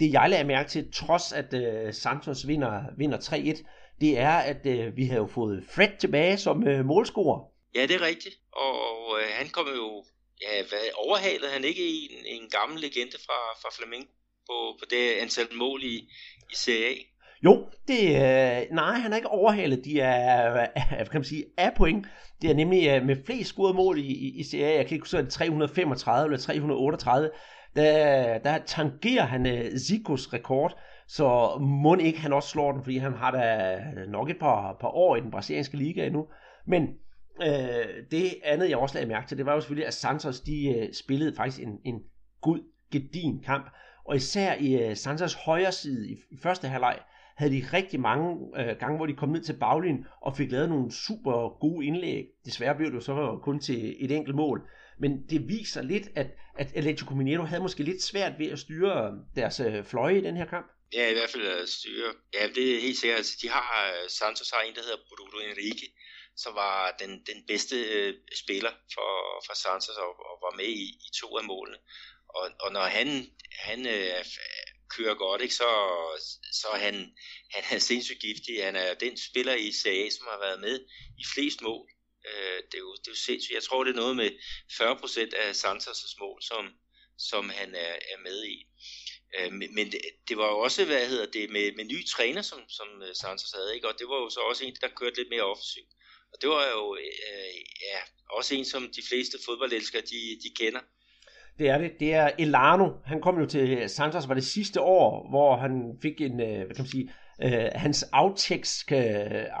det, jeg lagde mærke til, trods at øh, Santos vinder, vinder tre et, det er, at øh, vi havde jo fået Fred tilbage som øh, målscorer. Ja, det er rigtigt. Og, og øh, han kom jo, ja, hvad, overhalede han ikke en, en gammel legende fra, fra Flamengo på, på det antal mål i, i Serie A? Jo, det, øh, nej, han er ikke overhalet. De er, øh, kan man sige, af point. Det er nemlig øh, med flest scorede mål i, i, i Serie A. Jeg kan ikke huske, tre hundrede femogtredive eller tre hundrede otteogtredive. Der, der tangerer han øh, Zicos rekord. Så må ikke han også slår den, fordi han har da nok et par, par år i den brasilianske liga endnu. Men øh, det andet, jeg også lagde mærke til, det var jo selvfølgelig, at Santos de øh, spillede faktisk en, en god, gedin kamp. Og især i øh, Santos højre side i, i første halvleg, havde de rigtig mange øh, gange, hvor de kom ned til baglinjen og fik lavet nogle super gode indlæg. Desværre blev det jo så kun til et enkelt mål. Men det viser lidt, at, at Atlético Mineiro havde måske lidt svært ved at styre deres øh, fløje i den her kamp. Ja, i hvert fald at styre. Ja, det er helt sikkert. De har, Santos har en, der hedder Bruno Henrique, som var den, den bedste øh, spiller for, for Santos og, og var med i, i to af målene. Og, og når han, han øh, kører godt, ikke, så, så han, han er sindssygt giftig. Han er den spiller i Serie A, som har været med i flest mål. Øh, det, er jo, det er jo sindssygt. Jeg tror, det er noget med fyrre procent af Santos' mål, som, som han er, er med i. Øh, men det, det var jo også, hvad hedder det, med, med nye træner, som, som Santos havde, ikke? Og det var jo så også en, der kørte lidt mere offensivt. Og det var jo øh, ja, også en, som de fleste fodboldelskere, de, de kender. Det er det. Det er Elano. Han kom jo til Santos, var det sidste år, hvor han fik en, hvad kan man sige, øh, hans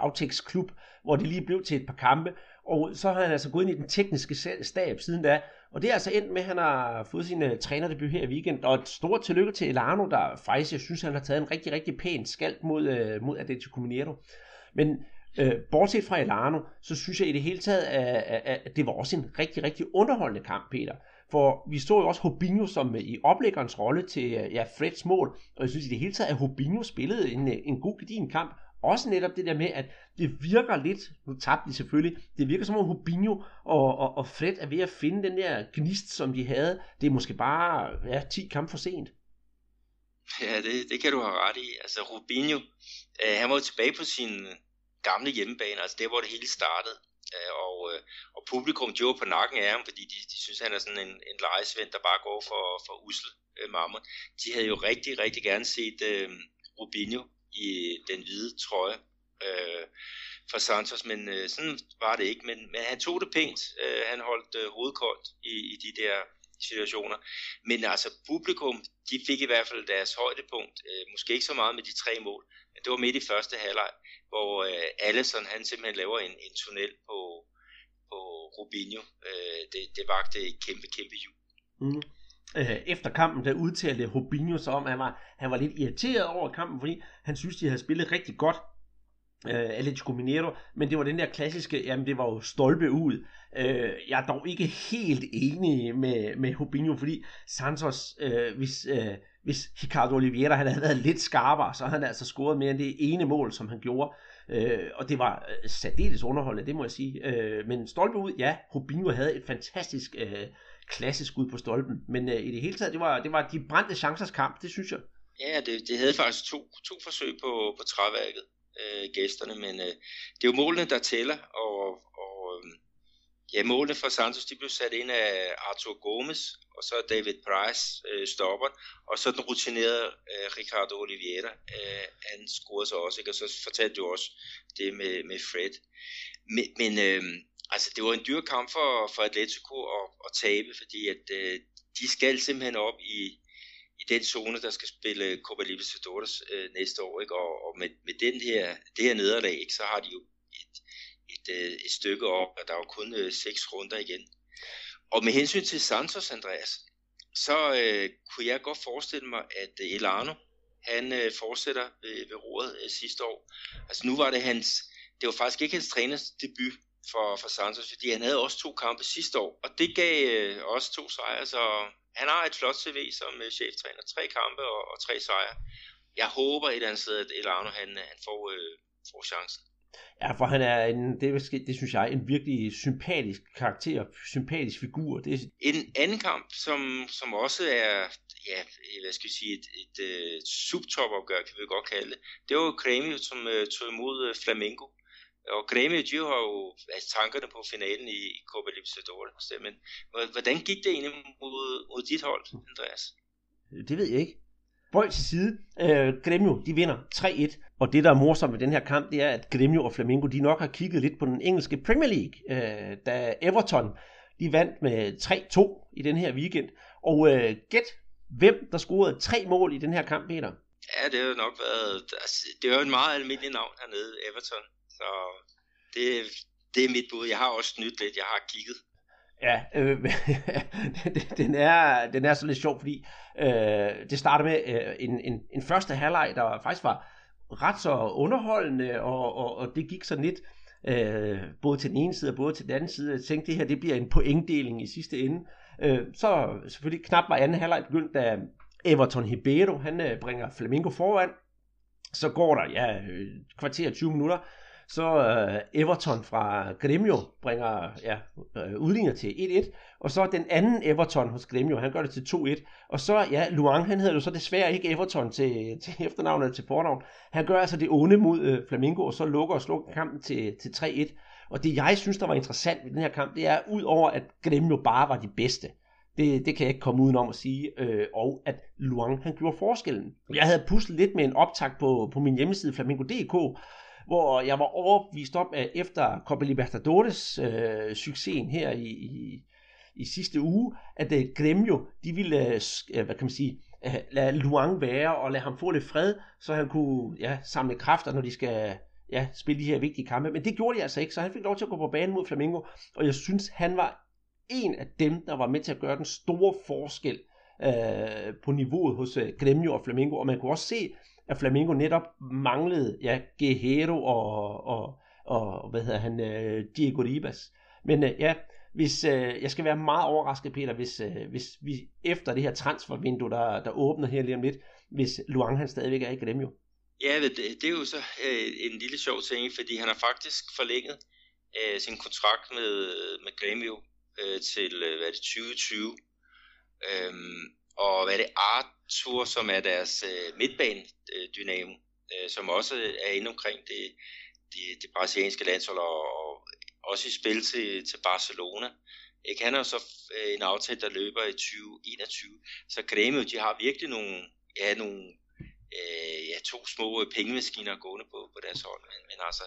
aftægtsklub, hvor det lige blev til et par kampe. Og så har han altså gået ind i den tekniske stab siden da. Og det er altså endt med, at han har fået sin trænerdebut her i weekend. Og et stort tillykke til Elano, der faktisk, jeg synes, han har taget en rigtig, rigtig pæn skalp mod, øh, mod Atlético Mineiro. Men øh, bortset fra Elano, så synes jeg i det hele taget, at, at det var også en rigtig, rigtig underholdende kamp, Peter. For vi så jo også Robinho som i oplæggerens rolle til ja, Freds mål, og jeg synes i det hele taget, at Robinho spillede en, en god gedin kamp. Også netop det der med, at det virker lidt, nu tabte de selvfølgelig, det virker som om Robinho og, og, og Fred er ved at finde den der gnist, som de havde. Det er måske bare ja, ti kampe for sent. Ja, det, det kan du have ret i. Altså Robinho, øh, han var jo tilbage på sin gamle hjemmebane, altså der hvor det hele startede. Og, og publikum, de var på nakken af ham, fordi de, de synes, han er sådan en, en lejesvend, der bare går for, for usle øh, mammer. De havde jo rigtig, rigtig gerne set øh, Robinho i den hvide trøje øh, for Santos, men øh, sådan var det ikke. Men, men han tog det pænt. Øh, han holdt øh, hovedet koldt i, i de der situationer. Men altså publikum, de fik i hvert fald deres højdepunkt. Øh, måske ikke så meget med de tre mål, men det var midt i første halvleg, hvor øh, Alisson, han simpelthen laver en, en tunnel på, på Robinho. Øh, det, det vagte et kæmpe, kæmpe jul. Mm. Efter kampen, der udtalte Robinho så om, at han var, han var lidt irriteret over kampen, fordi han synes, de havde spillet rigtig godt. Øh, Atlético Mineiro, men det var den der klassiske, jamen det var jo stolpe ud. Øh, jeg er dog ikke helt enig med, med Robinho, fordi Santos, øh, hvis, øh, hvis Ricardo Oliveira han havde været lidt skarpere, så havde han altså scoret mere end det ene mål, som han gjorde. Øh, og det var særdeles underholdende, det må jeg sige. Øh, men stolpe ud, ja, Robinho havde et fantastisk øh, klassisk ud på stolpen, men øh, i det hele taget, det var, det var de brændte chancers kamp, det synes jeg. Ja, det, det havde faktisk to, to forsøg på, på træværket. Øh, gæsterne, men øh, det er jo målene, der tæller, og, og øh, ja, målene fra Santos, de blev sat ind af Arthur Gomes, og så David Price øh, stopper, og så den rutinerede øh, Ricardo Oliveira, øh, han scorede så også, ikke? Og så fortalte du også det med, med Fred. Men, men øh, altså, det var en dyr kamp for, for Atletico at, at tabe, fordi at øh, de skal simpelthen op i i den zone, der skal spille Copa Libertadores øh, næste år, ikke? Og, og med, med den her, det her nederlag, ikke? Så har de jo et, et, øh, et stykke op, og der er jo kun øh, seks runder igen. Og med hensyn til Santos, Andreas, så øh, kunne jeg godt forestille mig, at øh, Elano, han øh, fortsætter ved, ved roret øh, sidste år. Altså nu var det hans, det var faktisk ikke hans træners debut for, for Santos, fordi han havde også to kampe sidste år, og det gav øh, også to sejre, så Han har et flot C V som cheftræner. Tre kampe og, og tre sejre. Jeg håber et eller andet sted, at Elano han, han får, øh, får chancen. Ja, for han er en, det, det synes jeg, en virkelig sympatisk karakter, sympatisk figur. Det er... En anden kamp, som, som også er, ja, hvad skal jeg sige, et, et, et subtopopgør, kan vi godt kalde det. Det var Gremio, som uh, tog imod uh, Flamengo. Og Gremio, de har jo altså, tankerne på finalen i, i Copa Libertadores. Men hvordan gik det egentlig mod, mod dit hold, Andreas? Det ved jeg ikke. Bøj til side, øh, Gremio, de vinder tre et, og det der er morsomt med den her kamp, det er, at Gremio og Flamengo, de nok har kigget lidt på den engelske Premier League, øh, da Everton, de vandt med tre to i den her weekend, og øh, gæt, hvem der scorede tre mål i den her kamp, Peter? Ja, det har nok været, altså, det er jo et meget almindeligt navn hernede, Everton, så det, det er mit bud, jeg har også snydt lidt, jeg har kigget. Ja, øh, den, er, den er så lidt sjov, fordi øh, det starter med øh, en, en, en første halvleg, der faktisk var ret så underholdende, og, og, og det gik sådan lidt øh, både til den ene side og både til den anden side. Jeg tænkte, det her det bliver en pointdeling i sidste ende. Øh, så selvfølgelig knap var anden halvleg begyndt, da Everton Ribeiro, han øh, bringer Flamengo foran. Så går der ja, kvarter tyve minutter. Så uh, Everton fra Gremio bringer ja, uh, udligner til et et, og så den anden Everton hos Gremio, han gør det til to et, og så, ja, Luang, han hedder jo så desværre ikke Everton til, til efternavn eller til fornavn, han gør altså det onde mod uh, Flamengo, og så lukker og slukker kampen til, til tre et, og det jeg synes, der var interessant ved den her kamp, det er, ud over at Gremio bare var de bedste, det, det kan jeg ikke komme udenom at sige, øh, og at Luang, han gjorde forskellen. Jeg havde puslet lidt med en optakt på, på min hjemmeside, Flamengo punktum d k, hvor jeg var overbevist om, at efter Copa Libertadores øh, succesen her i, i, i sidste uge, at øh, Gremio, de ville, øh, hvad kan man sige, øh, lade Luang være og lade ham få lidt fred, så han kunne ja, samle kræfter, når de skal ja, spille de her vigtige kampe. Men det gjorde de altså ikke, så han fik lov til at gå på banen mod Flamengo, og jeg synes, han var en af dem, der var med til at gøre den store forskel øh, på niveauet hos øh, Gremio og Flamengo, og man kunne også se, at Flamengo netop manglede ja, Guerrero og, og, og hvad hedder han, øh, Diego Ribas. Men øh, ja, hvis, øh, jeg skal være meget overrasket, Peter, hvis, øh, hvis vi efter det her transfervindue, der, der åbner her lige om lidt, hvis Luang han stadigvæk er i Gremio. Ja, det, det er jo så øh, en lille sjov ting, fordi han har faktisk forlænget øh, sin kontrakt med, med Gremio øh, til, hvad er det, tyve tyve. Øhm, og hvad er det, Arthur, som er deres øh, midtbanedynamo, øh, som også er inde omkring det, det, det brasilianske landshold, og, og også i spil til, til Barcelona. Ikke? Han har så øh, en aftale, der løber i tyve enogtyve. Så Gremio, de har virkelig nogle, ja, nogle øh, ja, to små pengemaskiner gående på, på deres hold. Men, men altså,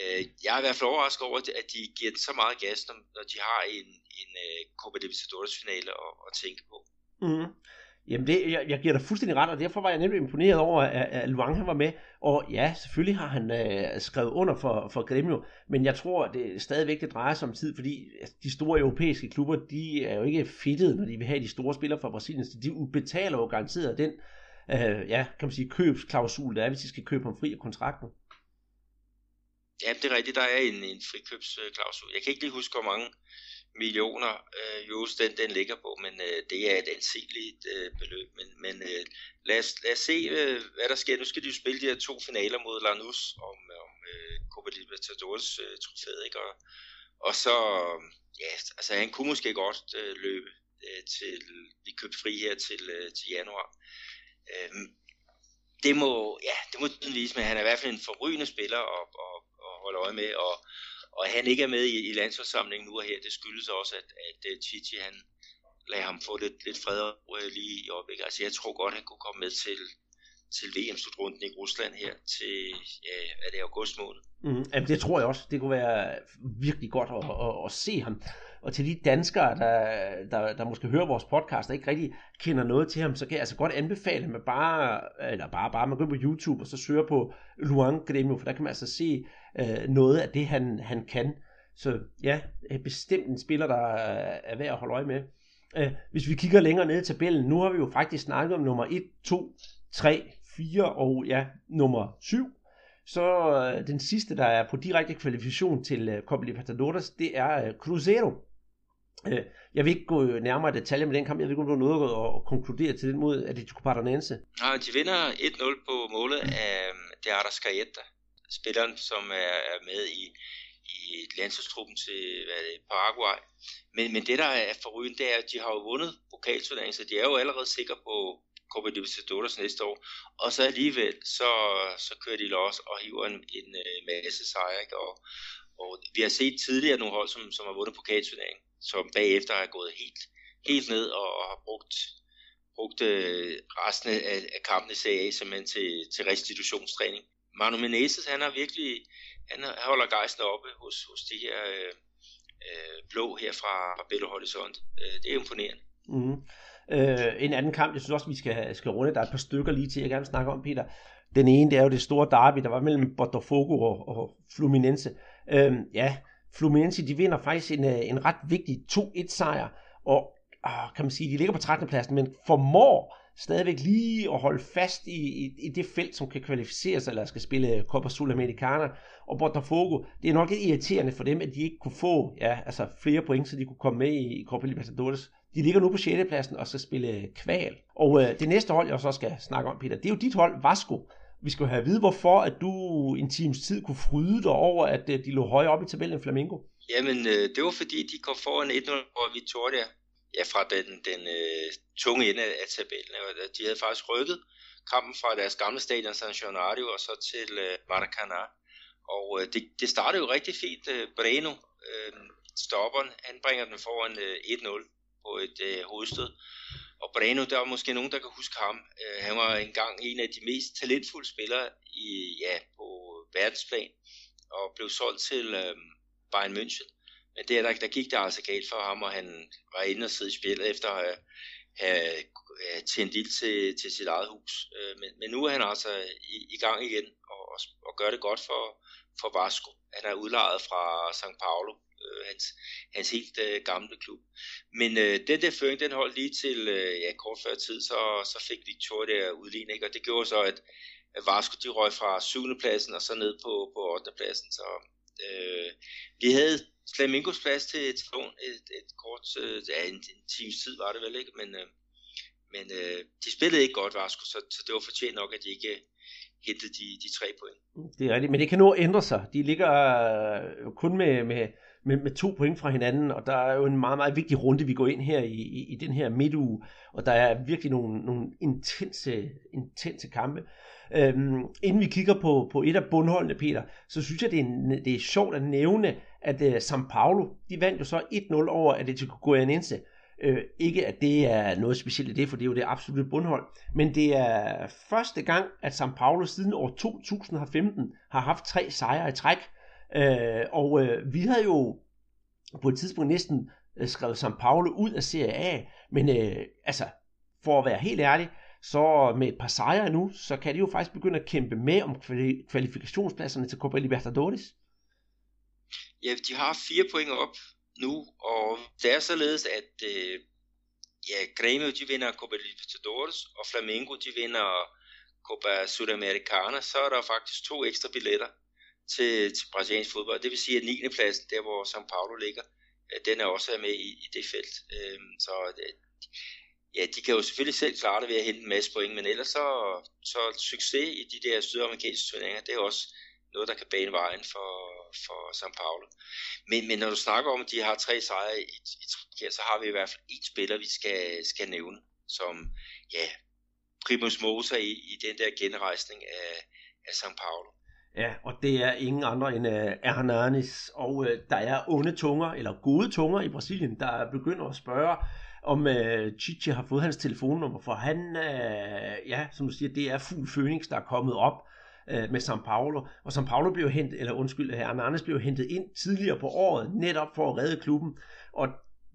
øh, jeg er i hvert fald overrasket over, at de giver så meget gas, når, når de har en, en øh, Copa Libertadores-finale at, at tænke på. Mm. Jamen det, jeg, jeg giver dig fuldstændig ret, og derfor var jeg nemlig imponeret over, at, at Luang han var med, og ja, selvfølgelig har han øh, skrevet under for, for Gremio, men jeg tror, det stadigvæk det drejer sig om tid, fordi de store europæiske klubber, de er jo ikke fedtede, når de vil have de store spillere fra Brasilien, så de betaler jo garanteret den, øh, ja, kan man sige, købsklausul, der er, hvis de skal købe ham fri af kontrakten. Ja, det er rigtigt, der er en, en frikøbsklausul. Jeg kan ikke lige huske, hvor mange millioner øh, euros den, den ligger på, men øh, det er et anseligt øh, beløb, men, men øh, lad, os, lad os se, øh, hvad der sker. Nu skal de jo spille de her to finaler mod Lanús om, om øh, Copa Libertadores øh, trofæet, ikke? Og, og så, ja, altså han kunne måske godt øh, løbe øh, til, blive købt fri her til, øh, til januar. Øh, det må, ja, det må den vise, men han er i hvert fald en forrygende spiller og, og, og holde øje med, og Og han ikke er med i, i landsholdssamlingen nu og her, det skyldes også, at, at, at Tite han lader ham få lidt, lidt fred lige i øjeblikket. Altså jeg tror godt, han kunne komme med til, til V M-slutrunden i Rusland her til, ja, er det august måned? Mm, jamen det tror jeg også. Det kunne være virkelig godt at, at, at se ham. Og til de danskere, der, der, der måske hører vores podcast, der ikke rigtig kender noget til ham, så kan jeg altså godt anbefale, at man bare, eller bare, bare man går på YouTube og så søger på Luang Gremio, for der kan man altså se øh, noget af det, han, han kan. Så ja, bestemt en spiller, der er værd at holde øje med. Øh, hvis vi kigger længere ned i tabellen, nu har vi jo faktisk snakket om nummer et, to, tre, fire og ja, nummer syv. Så øh, den sidste, der er på direkte kvalifikation til øh, Copa Libertadores, det er øh, Cruzeiro. Jeg vil ikke gå nærmere detaljer med den kamp. Jeg ved ikke, om du har noget at konkludere til den mod Atlético Paranaense. Nej, de vinder et nul på målet af Arrascaeta, spilleren, som er med i, i landsholdstruppen til hvad det, Paraguay. Men, men det, der er forrygende, det er, at de har jo vundet pokalturneringen, så de er jo allerede sikre på Copa Libertadores næste år. Og så alligevel, så, så kører de los og hiver en, en masse sejre. Og, og vi har set tidligere nogle hold, som, som har vundet pokalturneringen, som bagefter er gået helt, helt ned og, og har brugt, brugt øh, resten af, af kampen i Serie A simpelthen til, til restitutionstræning. Manu Menezes, han har virkelig, han holder gejsten oppe hos, hos de her øh, øh, blå her fra Belo Horizonte. Øh, det er imponerende. Mm. Øh, en anden kamp, jeg synes også, vi skal, skal runde. Der er et par stykker lige til, jeg gerne vil snakke om, Peter. Den ene, det er jo det store derby, der var mellem Botafogo og, og Fluminense. Øh, ja, Fluminense, de vinder faktisk en, en ret vigtig to-et sejr, og øh, kan man sige, de ligger på trettende pladsen, men formår stadigvæk lige at holde fast i, i, i det felt, som kan kvalificere sig, eller skal spille Copa Sudamericana. Og Botafogo, det er nok lidt irriterende for dem, at de ikke kunne få ja, altså flere point, så de kunne komme med i Copa Libertadores. De ligger nu på sjette pladsen og skal spille kval. Og øh, det næste hold, jeg så skal snakke om, Peter, det er jo dit hold, Vasco. Vi skal jo have at vide, hvorfor at du en times tid kunne fryde dig over, at de lå højere op i tabellen end Flamengo. Jamen, det var fordi, de kom foran et nul over Vitória. Ja, fra den, den øh, tunge ende af tabellen. De havde faktisk rykket kampen fra deres gamle stadion, San Januario, og så til øh, Maracanã. Og øh, det, det startede jo rigtig fint. Breno, øh, stopperen, han bringer den foran øh, et nul. På et øh, hovedstød. Og Breno, der var måske nogen, der kan huske ham. Øh, han var engang en af de mest talentfulde spillere i, ja, på verdensplan, og blev solgt til øh, Bayern München. Men der, der, der gik der altså galt for ham, og han var inde og sidde i spillet efter at have tændt ild til, til sit eget hus. Øh, men, men nu er han altså i, i gang igen, og, og, og gør det godt for, for Vasco. Han er udlejet fra São Paulo, Hans, hans helt øh, gamle klub. Men øh, den der føring, den holdt lige til øh, ja, kort før tid, så, så fik Vitória udligning, og det gjorde så, at, at Vasco de røg fra syvende pladsen og så ned på, på ottende pladsen. Så øh, vi havde Flamingos plads til et, et, et kort, øh, ja, en, en times tid var det vel ikke, men, øh, men øh, de spillede ikke godt, Vasco, så, så det var fortjent nok, at de ikke hentede de, de tre point. Det er rigtigt, men det kan nu ændre sig. De ligger øh, kun med... med Med, med to point fra hinanden, og der er jo en meget, meget vigtig runde, vi går ind her i, i, i den her midtuge, og der er virkelig nogle, nogle intense, intense kampe. Øhm, inden vi kigger på, på et af bundholdene, Peter, så synes jeg, det er, det er sjovt at nævne, at uh, São Paulo, de vandt jo så et nul over Atlético Goianiense. Øh, ikke at det er noget specielt i det, for det er jo det absolutte bundhold, men det er første gang, at São Paulo siden år to tusind og femten har haft tre sejre i træk. Øh, og øh, vi havde jo på et tidspunkt næsten øh, skrevet São Paulo ud af Serie A, men øh, altså, for at være helt ærlig, så med et par sejre nu, så kan de jo faktisk begynde at kæmpe med om kvali- kvalifikationspladserne til Copa Libertadores. Ja, de har fire point op nu, og det er således, at øh, ja, Gremio, de vinder Copa Libertadores, og Flamengo, de vinder Copa Sudamericana, så er der faktisk to ekstra billetter til, til brasiliansk fodbold. Det vil sige, at niende pladsen, der hvor São Paulo ligger, den er også med i, i det felt. Øhm, så ja, de kan jo selvfølgelig selv klare det ved at hente en masse point, men ellers så, så succes i de der sydamerikanske turneringer, det er også noget, der kan bane vejen for, for São Paulo. Men, men når du snakker om, at de har tre sejre i, i træk, så har vi i hvert fald en spiller, vi skal, skal nævne, som ja, primus motor i, i den der genrejsning af, af São Paulo. Ja, og det er ingen andre end uh, Hernanes, og uh, der er onde tunger, eller gode tunger i Brasilien, der begynder at spørge, om uh, Tite har fået hans telefonnummer, for han, uh, ja, som du siger, det er fugl Fønix, der er kommet op uh, med São Paulo, og São Paulo blev hentet, eller undskyld, Hernanes blev hentet ind tidligere på året, netop for at redde klubben, og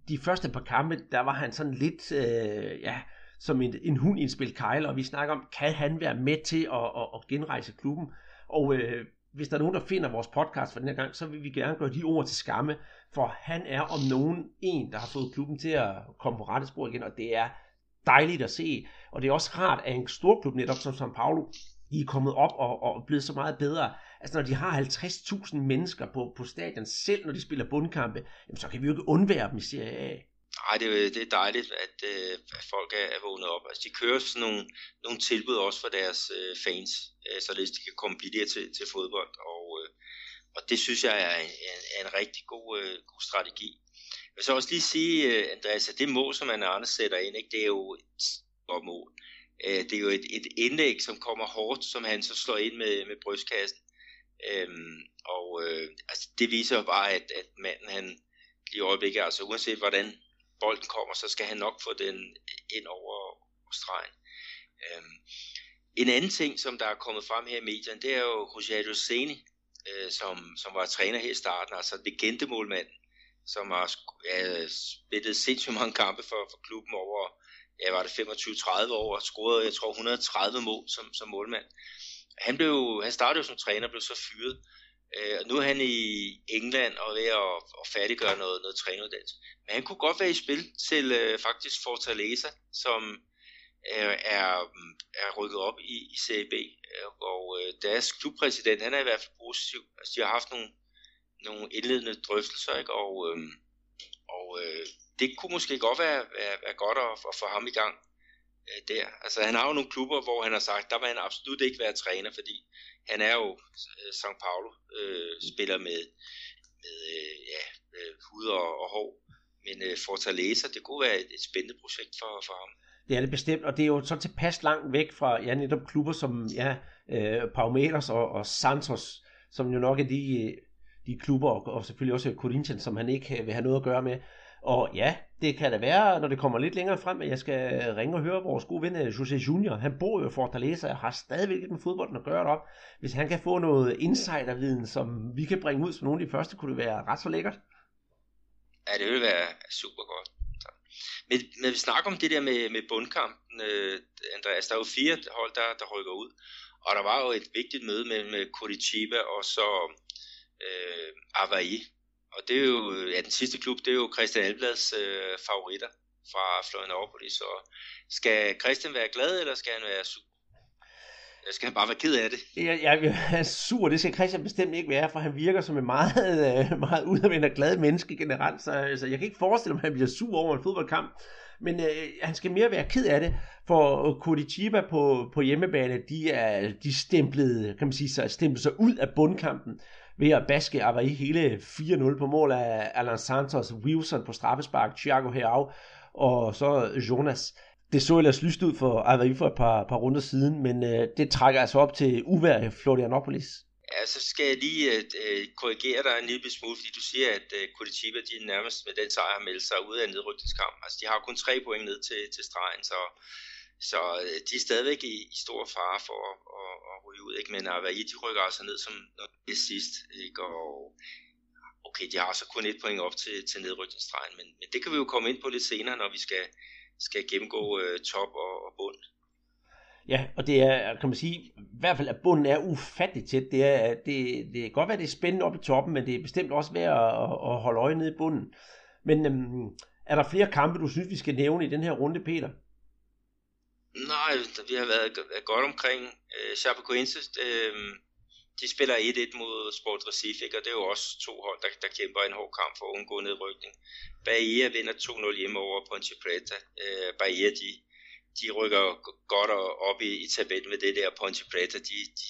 de første par kampe, der var han sådan lidt, uh, ja, som en, en hund i en spil kejler, og vi snakker om, kan han være med til at, at, at genrejse klubben? Og øh, hvis der er nogen, der finder vores podcast for den her gang, så vil vi gerne gøre de ord til skamme, for han er om nogen en, der har fået klubben til at komme på rette spor igen, og det er dejligt at se. Og det er også rart, at en stor klub netop som São Paulo, de er kommet op og, og blevet så meget bedre, Altså når de har halvtreds tusind mennesker på, på stadion, selv når de spiller bundkampe, jamen, så kan vi jo ikke undvære dem i Serie A. Nej, det, det er dejligt, at, at folk er, er vågnet op. Altså, de kører sådan nogle, nogle tilbud også for deres øh, fans, øh, således de kan komme billigere til, til fodbold. Og, øh, og det synes jeg er en, en, en rigtig god, øh, god strategi. Jeg vil så også lige sige, øh, Andreas, at det mål, som Anne Arne sætter ind, ikke, det er jo et stort mål. Øh, det er jo et, et indlæg, som kommer hårdt, som han så slår ind med, med brystkassen. Øh, og øh, altså, det viser jo bare, at, at manden han i øjeblikket, altså uanset hvordan bolden kommer, så skal han nok få den ind over stregen. Øhm, en anden ting, som der er kommet frem her i medierne, det er jo Rogério Ceni, øh, som, som var træner her i starten, altså legendemålmanden, som har ja, spillet sindssygt mange kampe for, for klubben over, ja, var det femogtyve til tredive år, og scorede, jeg tror, et hundrede og tredive mål som, som målmand. Han, blev, han startede jo som træner, blev så fyret. Og nu er han i England og ved at, at færdiggøre noget, noget træneruddannelse. Men han kunne godt være i spil til øh, faktisk Fortaleza, som øh, er, er rykket op i, i Serie B. Og øh, deres klubpræsident, han er i hvert fald positiv. Altså, de har haft nogle, nogle indledende drøftelser, ikke? Og, øh, og øh, det kunne måske godt være, være, være godt at, at få ham i gang øh, der. Altså, han har jo nogle klubber, hvor han har sagt, der vil han absolut ikke være træner, fordi han er jo São Paulo, øh, spiller med, med øh, ja, hud og, og hår, men øh, Fortaleza, det kunne være et, et spændende projekt for, for ham. Det er det bestemt, og det er jo så tilpas langt væk fra ja, netop klubber som ja, øh, Palmeiras og, og Santos, som jo nok er de, de klubber, og, og selvfølgelig også Corinthians, som han ikke vil have noget at gøre med. Og ja, det kan da være, når det kommer lidt længere frem, at jeg skal ringe og høre vores gode ven, José Junior. Han bor jo i Fortaleza og har stadigvæk med fodbolden at gøre det op. Hvis han kan få noget insiderviden, som vi kan bringe ud som nogle af de første, kunne det være ret så lækkert. Ja, det ville være super godt. Men, men vi snakker om det der med, med bundkampen, Andreas. Der er jo fire hold, der, der rykker ud. Og der var jo et vigtigt møde mellem Curitiba og så øh, Avaí. Og det er jo, ja, den sidste klub, det er jo Christian Elblads øh, favoritter fra Florianópolis. Så skal Christian være glad, eller skal han være sur? Eller skal han bare være ked af det? Jeg, jeg er sur, det skal Christian bestemt ikke være, for han virker som en meget, meget udadvendt og glad menneske generelt. Så altså, jeg kan ikke forestille mig, at han bliver sur over en fodboldkamp. Men øh, han skal mere være ked af det, for Curitiba på, på hjemmebane, de er de stemplede, kan man sige, så stemplede sig ud af bundkampen ved at baske Avaí hele fire nul på mål af Alan Santos, Wilson på straffespark, Thiago Herao og så Jonas. Det så ellers lyst ud for Avaí for et par, par runder siden, men øh, det trækker altså op til uvær i Florianópolis. Ja, så skal jeg lige øh, korrigere dig en lille smule, fordi du siger, at øh, Curitiba, de er nærmest med den sejr har meldt sig ud af nedrykningskampen. Altså, de har kun tre point ned til, til stregen, så, så øh, de er stadigvæk i, i stor fare for at, at, at ryge ud, ikke? Men Avaí, de rykker altså ned som det sidst, ikke? Og okay, de har så kun et point op til, til nedrykningsstregen, men, men det kan vi jo komme ind på lidt senere, når vi skal, skal gennemgå øh, top og, og bund. Ja, og det er, kan man sige, i hvert fald, at bunden er ufatteligt tæt. Det, er, det, det kan godt være, det er spændende oppe i toppen, men det er bestemt også værd at, at holde øje nede i bunden. Men øhm, er der flere kampe, du synes, vi skal nævne i den her runde, Peter? Nej, vi har været godt omkring. Chapecoense, øh, de spiller et et mod Sport Recife, og det er jo også to hold, der, der kæmper en hård kamp for at undgå nedrykning. Bahia vinder to nul hjemme over Ponte Preta. Øh, Bahia, de De rykker godt op i, i tabellen med det der Ponte Preta. De, de,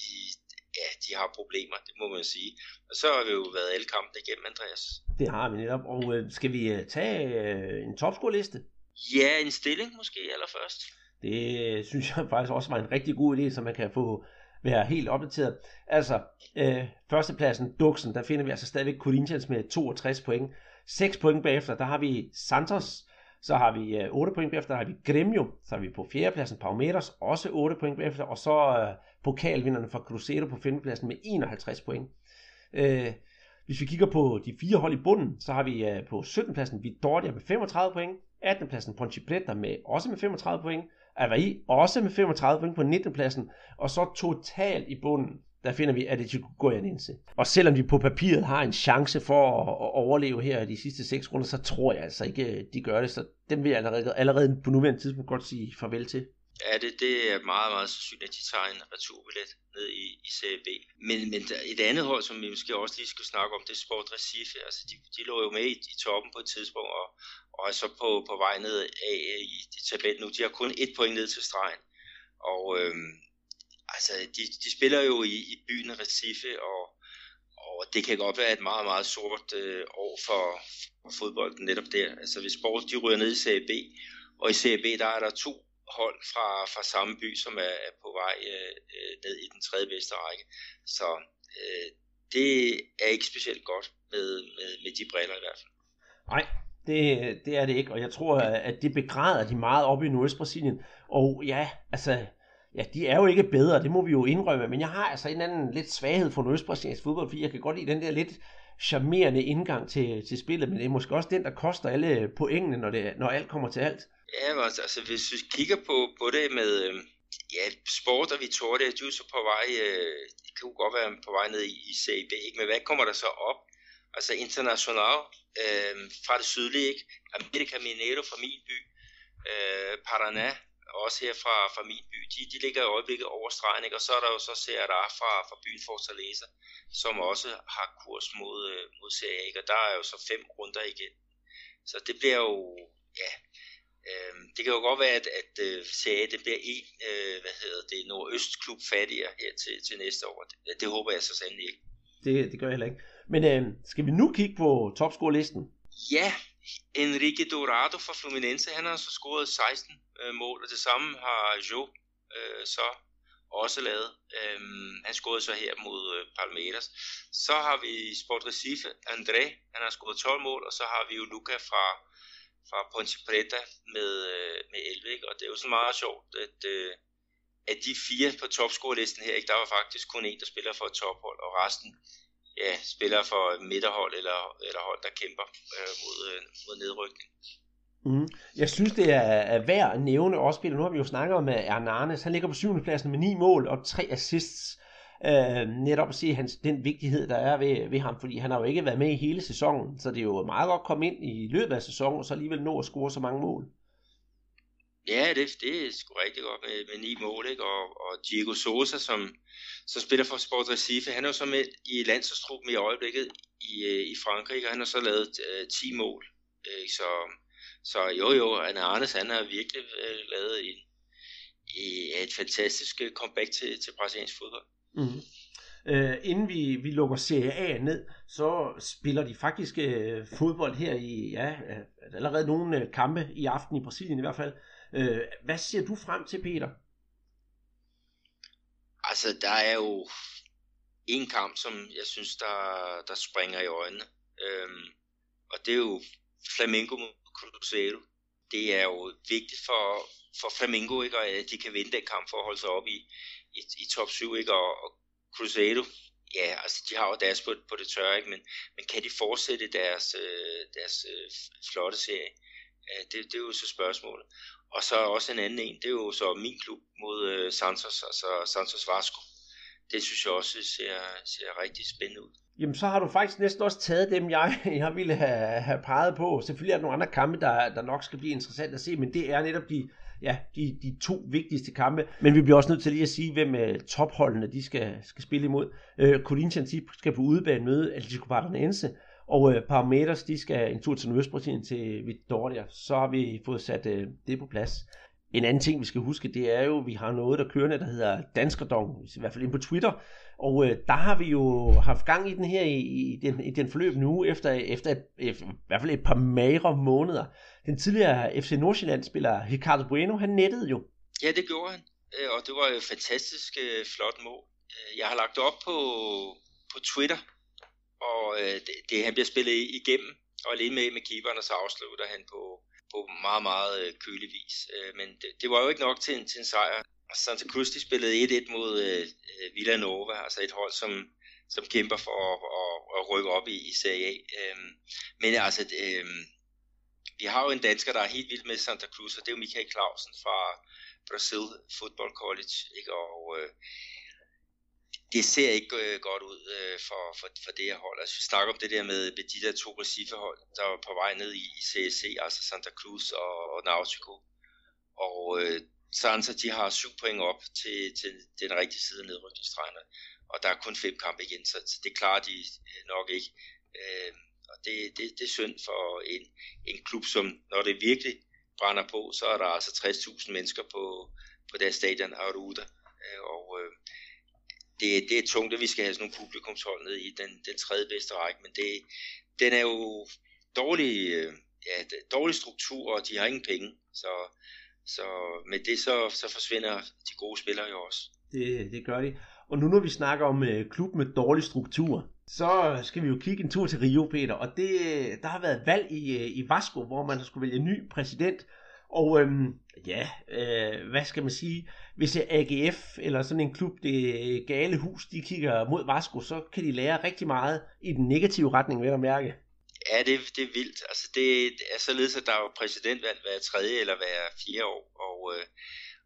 ja, de har problemer, det må man sige. Og så har vi jo været alle kampene igennem, Andreas. Det har vi netop. Og øh, skal vi øh, tage øh, en topscoreliste? Ja, en stilling måske allerførst. Det øh, synes jeg faktisk også var en rigtig god idé, så man kan få være helt opdateret. Altså, øh, førstepladsen, Duxen, der finder vi altså stadigvæk Corinthians med toogtres point. seks point bagefter, der har vi Santos. Så har vi otte point bagefter, der har vi Gremio, så har vi på fjerdepladsen Palmeiras, også otte point bagefter, og så øh, pokalvinderne fra Cruzeiro på femtepladsen med enoghalvtreds point. Øh, hvis vi kigger på de fire hold i bunden, så har vi øh, på syttendepladsen Vitória med femogtredive point, attendepladsen Ponte Preta med også med femogtredive point, Avaí også med femogtredive point på nittenpladsen, og så totalt i bunden, der finder vi Atlético Goianiense. Og selvom vi på papiret har en chance for at, at overleve her de sidste seks runder, så tror jeg altså ikke, de gør det. Så dem vil jeg allerede, allerede på nuværende tidspunkt godt sige farvel til. Ja, det, det er meget, meget sandsynligt, at de tager en returbillet ned i, i Serie B. Men, men et andet hold, som vi måske også lige skulle snakke om, det er Sport Recife. Altså, de, de lå jo med i, i toppen på et tidspunkt, og, og er så på, på vej ned af i tabellen nu. De har kun et point ned til stregen. Og øhm, altså, de, de spiller jo i, i byen Recife, og, og det kan godt være et meget, meget sort øh, år for, for fodbolden netop der. Altså, hvis Sport, de ryger ned i Serie B, og i Serie B, der er der to hold fra, fra samme by, som er, er på vej øh, ned i den tredje bedste række. Så øh, det er ikke specielt godt med, med, med de briller i hvert fald. Nej, det, det er det ikke, og jeg tror, at det begræder de meget oppe i Nordøst-Brasilien. Og ja, altså, ja, de er jo ikke bedre, det må vi jo indrømme, men jeg har altså en anden lidt svaghed for Nordøst-Brasiliens fodbold, fordi jeg kan godt lide den der lidt charmerende indgang til, til spillet, men det er måske også den, der koster alle pointene, når, det, når alt kommer til alt. Ja, altså hvis vi kigger på, på det med øh, ja, Sport og Vitória, de er jo så på vej, øh, det kan jo godt være på vej ned i, i C B, ikke? Men hvad kommer der så op? Altså Internacional øh, fra det sydlige, ikke? América Mineiro fra min by, øh, Paraná, også her fra, fra min by, de, de ligger i øjeblikket over stregen, ikke? Og så er der jo så Ceará fra, fra byen Fortaleza, som også har kurs mod, mod Serie A, ikke? Og der er jo så fem runder igen. Så det bliver jo, ja... Det kan jo godt være, at, at Serie A, det bliver en, hvad hedder det, nordøstklub fattigere her til, til næste år. Det, det håber jeg så sandelig ikke. Det, det gør jeg heller ikke. Men øh, skal vi nu kigge på topscorelisten? Ja, Enrique Dourado fra Fluminense, han har så scoret seksten øh, mål, og det samme har Jô øh, så også lavet. Øh, han scorede så her mod øh, Palmeiras. Så har vi Sport Recife, André, han har scoret tolv mål, og så har vi jo Luca fra... fra Ponte Preta med, med elleve, ikke? Og det er jo sådan meget sjovt, at, at de fire på topscorelisten her, ikke? Der var faktisk kun en, der spiller for et tophold, og resten ja, spiller for midterhold eller, eller hold, der kæmper øh, mod, øh, mod nedrykning. Mm. Jeg synes, det er værd at nævne også, Peter. Nu har vi jo snakket om Hernanes. Han ligger på syvende pladsen med ni mål og tre assists. Øh, netop at se hans, den vigtighed, der er ved, ved ham, fordi han har jo ikke været med i hele sæsonen, så det er jo meget godt at komme ind i løbet af sæsonen, og så alligevel nå at score så mange mål. Ja, det, det er sgu rigtig godt med, med ni mål, ikke? Og, og Diego Sousa, som, som spiller for Sport Recife, han er jo så med i landsholdstruppen i øjeblikket i, i Frankrig, og han har så lavet øh, ti mål, ikke? Så, så jo jo, Andreas, han har virkelig øh, lavet en, øh, et fantastisk comeback til, til brasiliansk fodbold. Mm-hmm. Øh, inden vi, vi lukker Serie A ned, så spiller de faktisk øh, fodbold her i ja, øh, allerede nogle øh, kampe i aften i Brasilien i hvert fald. Øh, hvad ser du frem til, Peter? Altså, der er jo en kamp, som jeg synes, der, der springer i øjnene. Øhm, og det er jo Flamengo mod Cruzeiro. Det er jo vigtigt for, for Flamengo, ikke? Og at de kan vinde den kamp for at holde sig op i I, i top syv, ikke? Og, og Cruzeiro, ja, altså de har jo deres på, på det tørre, ikke? Men, men kan de fortsætte deres, øh, deres øh, flotte serie? Ja, det, det er jo så spørgsmålet. Og så også en anden en, det er jo så min klub mod øh, Santos, altså Santos Vasco. Det synes jeg også ser, ser rigtig spændende ud. Jamen så har du faktisk næsten også taget dem, jeg, jeg ville have, have peget på. Selvfølgelig er der nogle andre kampe, der, der nok skal blive interessant at se, men det er netop de Ja, de, de to vigtigste kampe. Men vi bliver også nødt til lige at sige, hvem uh, topholdene de skal, skal spille imod. Uh, Corinthians de skal på udebane møde Atlético Paranaense, og uh, Palmeiras de skal en tur til Nordøstbrasilien til Vitória. Så har vi fået sat uh, det på plads. En anden ting, vi skal huske, det er jo, at vi har noget, der kører, der hedder Danskerdong, i hvert fald ind på Twitter. Og øh, der har vi jo haft gang i den her i, i, den, i den forløb nu, efter, efter et, et, i hvert fald et par magre måneder. Den tidligere F C Nordsjælland-spiller Ricardo Bueno, han nettede jo. Ja, det gjorde han, og det var jo et fantastisk flot mål. Jeg har lagt det op på, på Twitter, og det, det, han bliver spillet igennem, og alene med, med keeperen, og så afslutter han på... på meget, meget kølig vis. Men det, det var jo ikke nok til en, til en sejr. Santa Cruz de spillede et-et mod øh, Villanova, altså et hold, som, som kæmper for at, at, at rykke op i, i Serie A. Øhm, men altså, øhm, vi har jo en dansker, der er helt vild med Santa Cruz, og det er jo Michael Clausen fra Brazil Football College, ikke? Og øh, det ser ikke øh, godt ud øh, for, for, for det her hold. Altså vi snakker om det der med, med de der to Recife-hold, der var på vej ned i, i C S C, altså Santa Cruz og, og Náutico. Og øh, Sansa, de har syv point op til, til den rigtige side af nedrykningsstregen, og der er kun fem kampe igen, så det klarer de nok ikke. Øh, og det, det, det er synd for en, en klub, som når det virkelig brænder på, så er der altså tres tusind mennesker på, på deres stadion herude, øh, og øh, det, det er tungt, at vi skal have sådan nogle publikumshold ned i den, den tredje bedste række, men det, den er jo dårlig, øh, ja, dårlig struktur, og de har ingen penge, så Så med det så, så forsvinder de gode spillere jo også. Det, det gør de. Og nu når vi snakker om øh, klub med dårlig struktur, så skal vi jo kigge en tur til Rio, Peter. Og det, der har været valg i, i Vasco, hvor man skulle vælge en ny præsident. Og øhm, ja, øh, hvad skal man sige? Hvis A G F eller sådan en klub, det gale hus, de kigger mod Vasco, så kan de lære rigtig meget i den negative retning, ved at mærke. Ja, det, det er vildt. Altså det, det er således, at der er jo præsidentvalg hver tredje eller hver fjerde år, og, øh,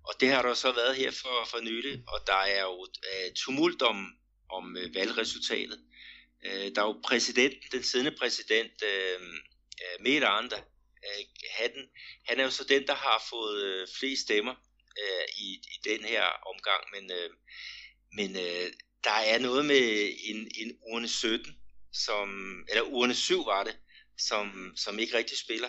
og det har der så været her for, for nylig, og der er jo øh, tumult om, om øh, valgresultatet. Øh, der er jo præsident, den siddende præsident, øh, Peter Arne, øh, han, han er jo så den, der har fået øh, flest stemmer øh, i, i den her omgang, men, øh, men øh, der er noget med en, en urne sytten, som, eller urne syv var det, som, som ikke rigtig spiller.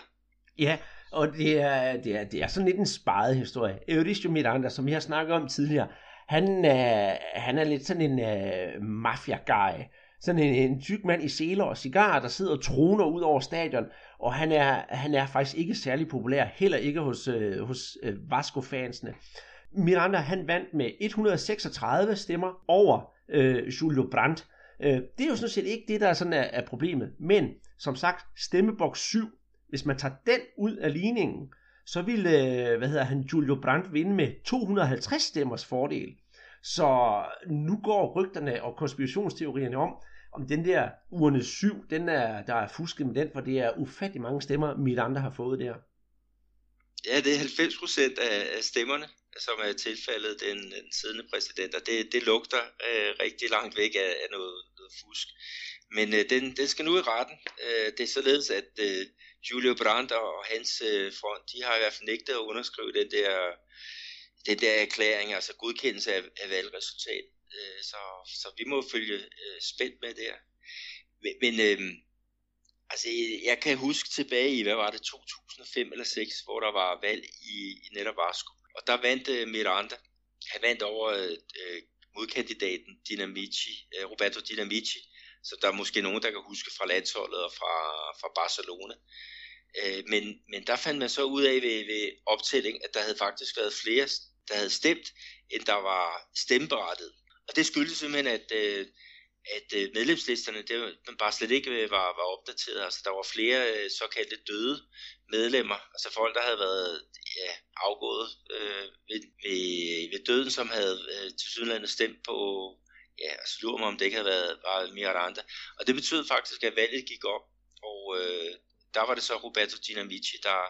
Ja, og det er, det er, det er sådan lidt en sparet historie. Eurisio Miranda, som vi har snakket om tidligere, han er, han er lidt sådan en uh, mafia-guy. Sådan en, en tyk mand i seler og cigarer, der sidder og troner ud over stadion, og han er, han er faktisk ikke særlig populær, heller ikke hos, uh, hos uh, Vasco-fansene. Miranda, han vandt med et hundrede og seksogtredive stemmer over uh, Julio Brandt. Det er jo sådan set ikke det, der sådan er, er problemet, men som sagt, stemmeboks syv, hvis man tager den ud af ligningen, så ville, hvad hedder han, Julio Brandt vinde med to hundrede og halvtreds stemmers fordel. Så nu går rygterne og konspirationsteorierne om, om den der urne syv, den er, der er fusket med den, for det er ufattelig mange stemmer, Miranda har fået der. Ja, det er halvfems procent af stemmerne, som er tilfaldet den, den siddende præsident, og det, det lugter øh, rigtig langt væk af, af noget, noget fusk. Men øh, den, den skal nu i retten. Øh, det er således, at øh, Julio Brandt og hans øh, front, de har i hvert fald nægtet at underskrive den der, den der erklæring, altså godkendelse af, af valgresultat. Øh, så, så vi må følge øh, spændt med der. Men, men øh, altså, jeg kan huske tilbage i, hvad var det, to tusind og fem eller seks, hvor der var valg i, i netop Vasco. Og der vandt uh, Miranda. Han vandt over uh, modkandidaten Dinamici, uh, Roberto Dinamici, som der er måske nogen, der kan huske fra landsholdet og fra, fra Barcelona. Uh, men, men der fandt man så ud af ved, ved optælling, at der havde faktisk været flere, der havde stemt, end der var stemmeberettiget. Og det skyldtes simpelthen, at, uh, at uh, medlemslisterne det var, bare slet ikke var, var opdateret. Altså der var flere uh, såkaldte døde medlemmer, altså folk, der havde været ja, afgået øh, ved, ved, ved døden, som havde øh, tilsyneladende stemt på, ja, så lurer mig, om det ikke havde været, været Miranda. Og det betød faktisk, at valget gik op, og øh, der var det så Roberto Dinamici, der,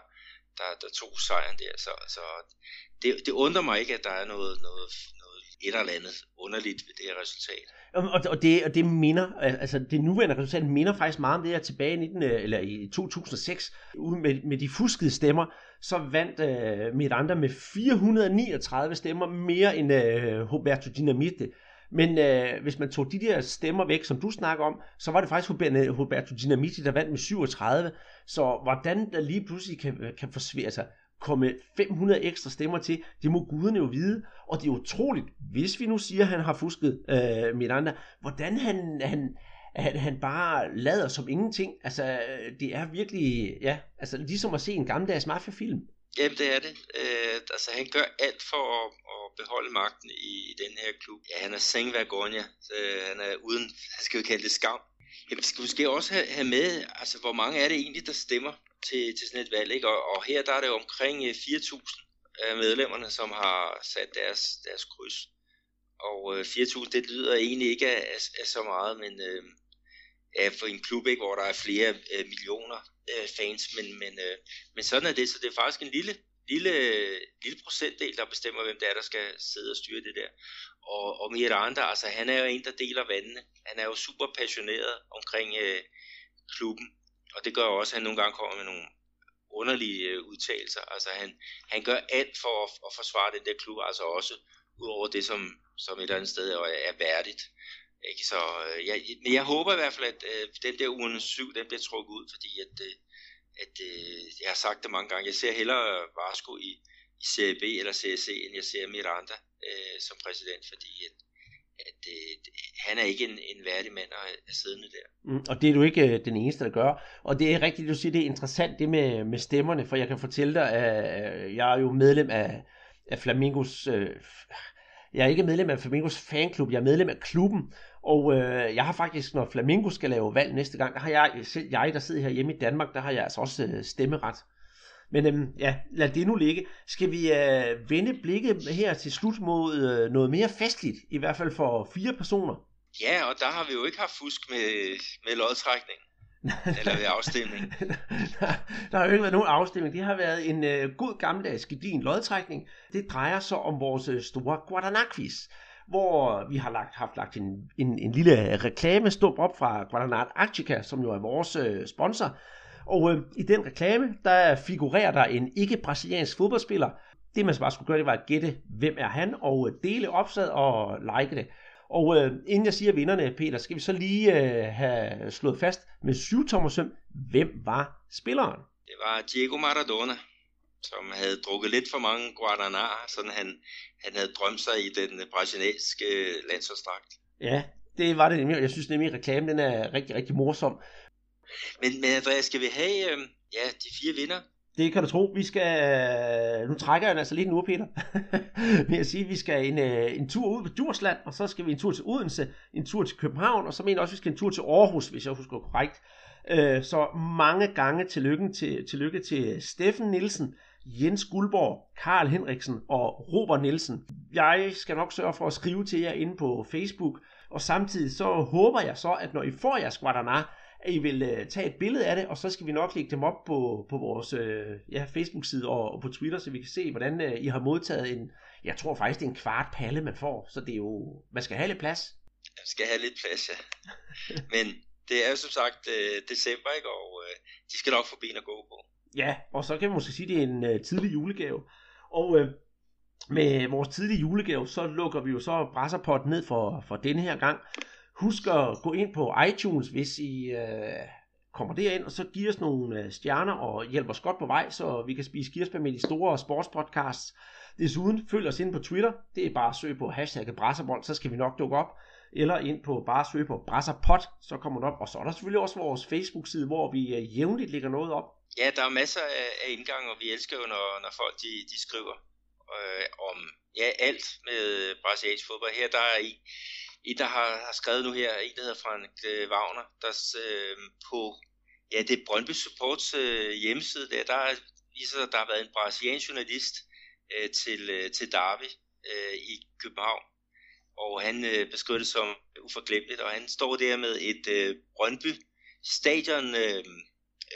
der, der tog sejren der. Så, så det, det undrer mig ikke, at der er noget, noget, noget et eller andet underligt ved det her resultat. Og det, og det minder, altså det nuværende resultat minder faktisk meget om det her tilbage i, nitten, eller i to tusind og seks, med, med de fuskede stemmer, så vandt uh, Miranda med fire hundrede og niogtredive stemmer mere end uh, Roberto Dinamici. Men uh, hvis man tog de der stemmer væk, som du snakker om, så var det faktisk Roberto Dinamici, der vandt med syvogtredive. Så hvordan der lige pludselig kan, kan forsvære sig, komme fem hundrede ekstra stemmer til, det må guderne jo vide, og det er utroligt, hvis vi nu siger, at han har fusket øh, Miranda, hvordan han, han, han, han bare lader som ingenting, altså det er virkelig, ja, altså ligesom at se en gammeldags mafiafilm. Jamen det er det, øh, altså han gør alt for at, at beholde magten i den her klub, ja han er sin vergogna, han er uden, han skal jo kalde det skam. Jamen vi skal måske også have med, altså hvor mange er det egentlig, der stemmer til, til sådan et valg, ikke? Og, og her der er det jo omkring fire tusind af medlemmerne, som har sat deres, deres kryds. Og øh, fire tusind, det lyder egentlig ikke af, af, af så meget, men øh, ja, for en klub, ikke, hvor der er flere øh, millioner øh, fans, men, men, øh, men sådan er det, så det er faktisk en lille, lille, lille procentdel, der bestemmer, hvem det er, der skal sidde og styre det der. Og, og Miranda, altså han er jo en, der deler vandene. Han er jo super passioneret omkring øh, klubben. Og det gør også, at han nogle gange kommer med nogle underlige udtalelser. Altså han, han gør alt for at, at forsvare den der klub, altså også udover det, som, som et eller andet sted er, er værdigt. Ikke? Så, jeg, men jeg håber i hvert fald, at øh, den der uge syv, den bliver trukket ud, fordi at, øh, at, øh, jeg har sagt det mange gange. Jeg ser hellere Vasco i, i Serie B eller Serie C, end jeg ser Miranda øh, som præsident, fordi at, at øh, han er ikke en, en værdig mand at have siddende der. Mm, og det er du ikke øh, den eneste, der gør. Og det er rigtigt, du siger, det er interessant det med, med stemmerne, for jeg kan fortælle dig, at jeg er jo medlem af, af Flamingos... Øh, Jeg er ikke medlem af Flamingos fanklub, jeg er medlem af klubben, og øh, jeg har faktisk, når Flamingo skal lave valg næste gang, der har jeg, jeg der sidder her hjemme i Danmark, der har jeg altså også øh, stemmeret. Men øh, ja, lad det nu ligge. Skal vi øh, vende blikket her til slut mod øh, noget mere festligt, i hvert fald for fire personer? Ja, og der har vi jo ikke haft fusk med, med lodtrækning. Eller ved afstemning. der, der har jo ikke været nogen afstemning. Det har været en øh, god gammeldags gedigen lodtrækning. Det drejer sig om vores øh, store Guaraná-quiz, hvor vi har lagt, haft lagt en, en, en lille reklamestup op fra Guaraná Antártica, som jo er vores øh, sponsor. Og øh, i den reklame, der figurerer der en ikke-brasiliansk fodboldspiller. Det man så bare skulle gøre, det var at gætte, hvem er han, og øh, dele opslaget og like det. Og øh, inden jeg siger vinderne, Peter, skal vi så lige øh, have slået fast med syvtommersøm, hvem var spilleren? Det var Diego Maradona, som havde drukket lidt for mange guarana'er, sådan han, han havde drømt sig i den brasilianske landsholdsdragt. Ja, det var det nemlig. Jeg synes nemlig, reklamen den er rigtig, rigtig morsom. Men, men Andreas, skal vi have øh, ja, de fire vinder? Det kan du tro, vi skal, nu trækker jeg den altså lidt nu, Peter, ved at sige, at vi skal en, en tur ud på Djursland, og så skal vi en tur til Odense, en tur til København, og så mener jeg også, vi skal en tur til Aarhus, hvis jeg husker korrekt. Så mange gange tillykke til, tillykke til Steffen Nielsen, Jens Guldborg, Karl Henriksen og Robert Nielsen. Jeg skal nok sørge for at skrive til jer inde på Facebook, og samtidig så håber jeg så, at når I får jeres Guaraná, at I vil uh, tage et billede af det, og så skal vi nok lægge dem op på, på vores uh, ja, Facebook-side og, og på Twitter, så vi kan se, hvordan uh, I har modtaget en, jeg tror faktisk, det er en kvart palle, man får, så det er jo, man skal have lidt plads. Man skal have lidt plads, ja. Men det er jo som sagt uh, december, ikke? Og uh, de skal nok få ben at gå på. Ja, og så kan man måske sige, det er en uh, tidlig julegave. Og uh, med vores tidlige julegave, så lukker vi jo så brasserpotten ned for, for denne her gang. Husk at gå ind på iTunes, hvis I øh, kommer derind, og så giver os nogle øh, stjerner og hjælper os godt på vej, så vi kan spise kirsebær med de store sportspodcasts. Desuden følg os ind på Twitter. Det er bare at søge på hashtagget Brasserbold, så skal vi nok dukke op. Eller ind på bare søge på Brasserpod, så kommer den op. Og så er der selvfølgelig også vores Facebook-side, hvor vi øh, jævnligt lægger noget op. Ja, der er masser af indgang, og vi elsker jo, når, når folk de, de skriver øh, om ja, alt med brasiliansk fodbold. Her der er I... I der har, har skrevet nu her, en der hedder Frank øh, Wagner, der øh, på ja, det er Brøndby Supports øh, hjemmeside, der, der viser sig, at der har været en brasiliansk journalist øh, til, øh, til Derby øh, i København, og han øh, beskriver det som uforglemmeligt, og han står der med et øh, Brøndby stadion øh,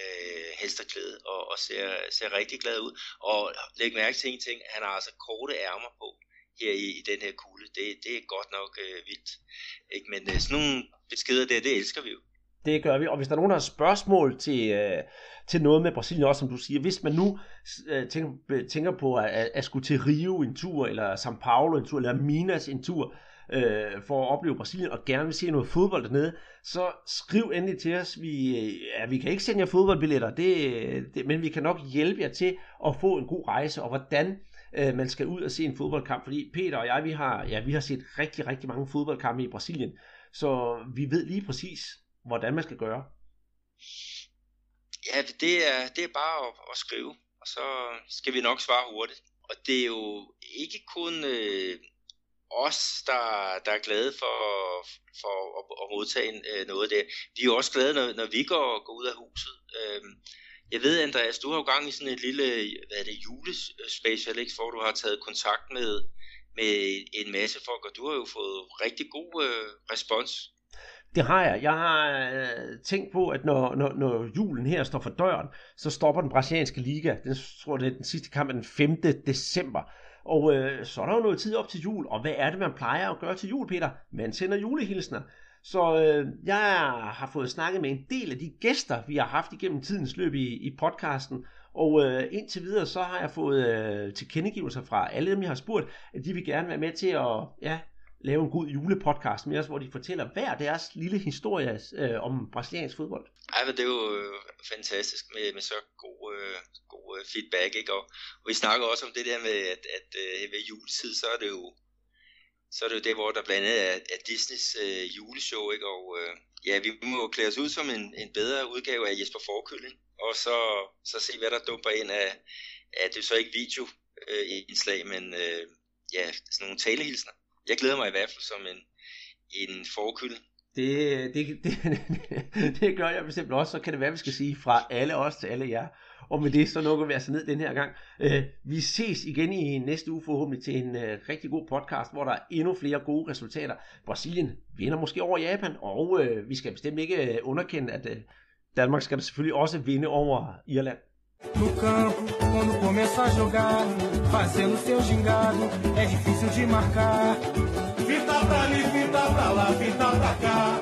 øh, halsterklæde og, og ser, ser rigtig glad ud, og læg mærke til en ting, han har altså korte ærmer på her i, i den her kugle. Det, det er godt nok øh, vildt. Ikke? Men øh, sådan nogle beskeder der, det elsker vi jo. Det gør vi, og hvis der er nogen, der har spørgsmål til, øh, til noget med Brasilien, også som du siger, hvis man nu øh, tænker, tænker på at, at, at skulle til Rio en tur, eller São Paulo en tur, eller Minas en tur, øh, for at opleve Brasilien, og gerne vil se noget fodbold dernede, så skriv endelig til os. Vi, ja, vi kan ikke sende jer fodboldbilletter, det, det, men vi kan nok hjælpe jer til at få en god rejse, og hvordan man skal ud og se en fodboldkamp, fordi Peter og jeg, vi har, ja, vi har set rigtig, rigtig mange fodboldkampe i Brasilien, så vi ved lige præcis, hvordan man skal gøre. Ja, det er, det er bare at, at skrive, og så skal vi nok svare hurtigt. Og det er jo ikke kun øh, os, der, der er glade for, for at, at modtage øh, noget der. Vi er jo også glade, når, når vi går, går ud af huset. Øh, Jeg ved, Andreas, du har jo gang i sådan et lille, hvad er det, julespecial, ikke? Hvor du har taget kontakt med, med en masse folk, og du har jo fået rigtig god øh, respons. Det har jeg. Jeg har øh, tænkt på, at når, når, når julen her står for døren, så stopper den brasilianske liga. Den, tror, det er den sidste kamp er den femte december. Og øh, så er der jo noget tid op til jul, og hvad er det, man plejer at gøre til jul, Peter? Man sender julehilsner. Så øh, jeg har fået snakket med en del af de gæster, vi har haft igennem tidens løb i, i podcasten. Og øh, indtil videre, så har jeg fået øh, tilkendegivelser fra alle dem, jeg har spurgt, at de vil gerne være med til at ja, lave en god julepodcast med os, hvor de fortæller hver deres lille historie øh, om brasiliansk fodbold. Ej, men det er jo fantastisk med, med så god, øh, god feedback, ikke? Og, og vi snakker også om det der med, at, at øh, ved juletid, så er det jo så er det jo det, hvor der blandt andet er, er Disneys øh, juleshow, ikke? Og øh, ja, vi må jo klæde os ud som en, en bedre udgave af Jesper Forkylling, og så, så se, hvad der dumper ind af, af det er så ikke videoindslag, øh, men øh, ja, sådan nogle talehilsner. Jeg glæder mig i hvert fald som en, en forkylde. Det, det, det, det, det gør jeg bestemt også, så kan det være, vi skal sige fra alle os til alle jer. Og med det, så lukker vi altså ned den her gang. Vi ses igen i næste uge forhåbentlig til en rigtig god podcast, hvor der er endnu flere gode resultater. Brasilien vinder måske over Japan, og vi skal bestemt ikke underkende, at Danmark skal selvfølgelig også vinde over Irland. No campo, quando começa a jogar, fazendo seu gingado, é difícil de marcar. Fita pra ali, fita pra lá, fita pra cá.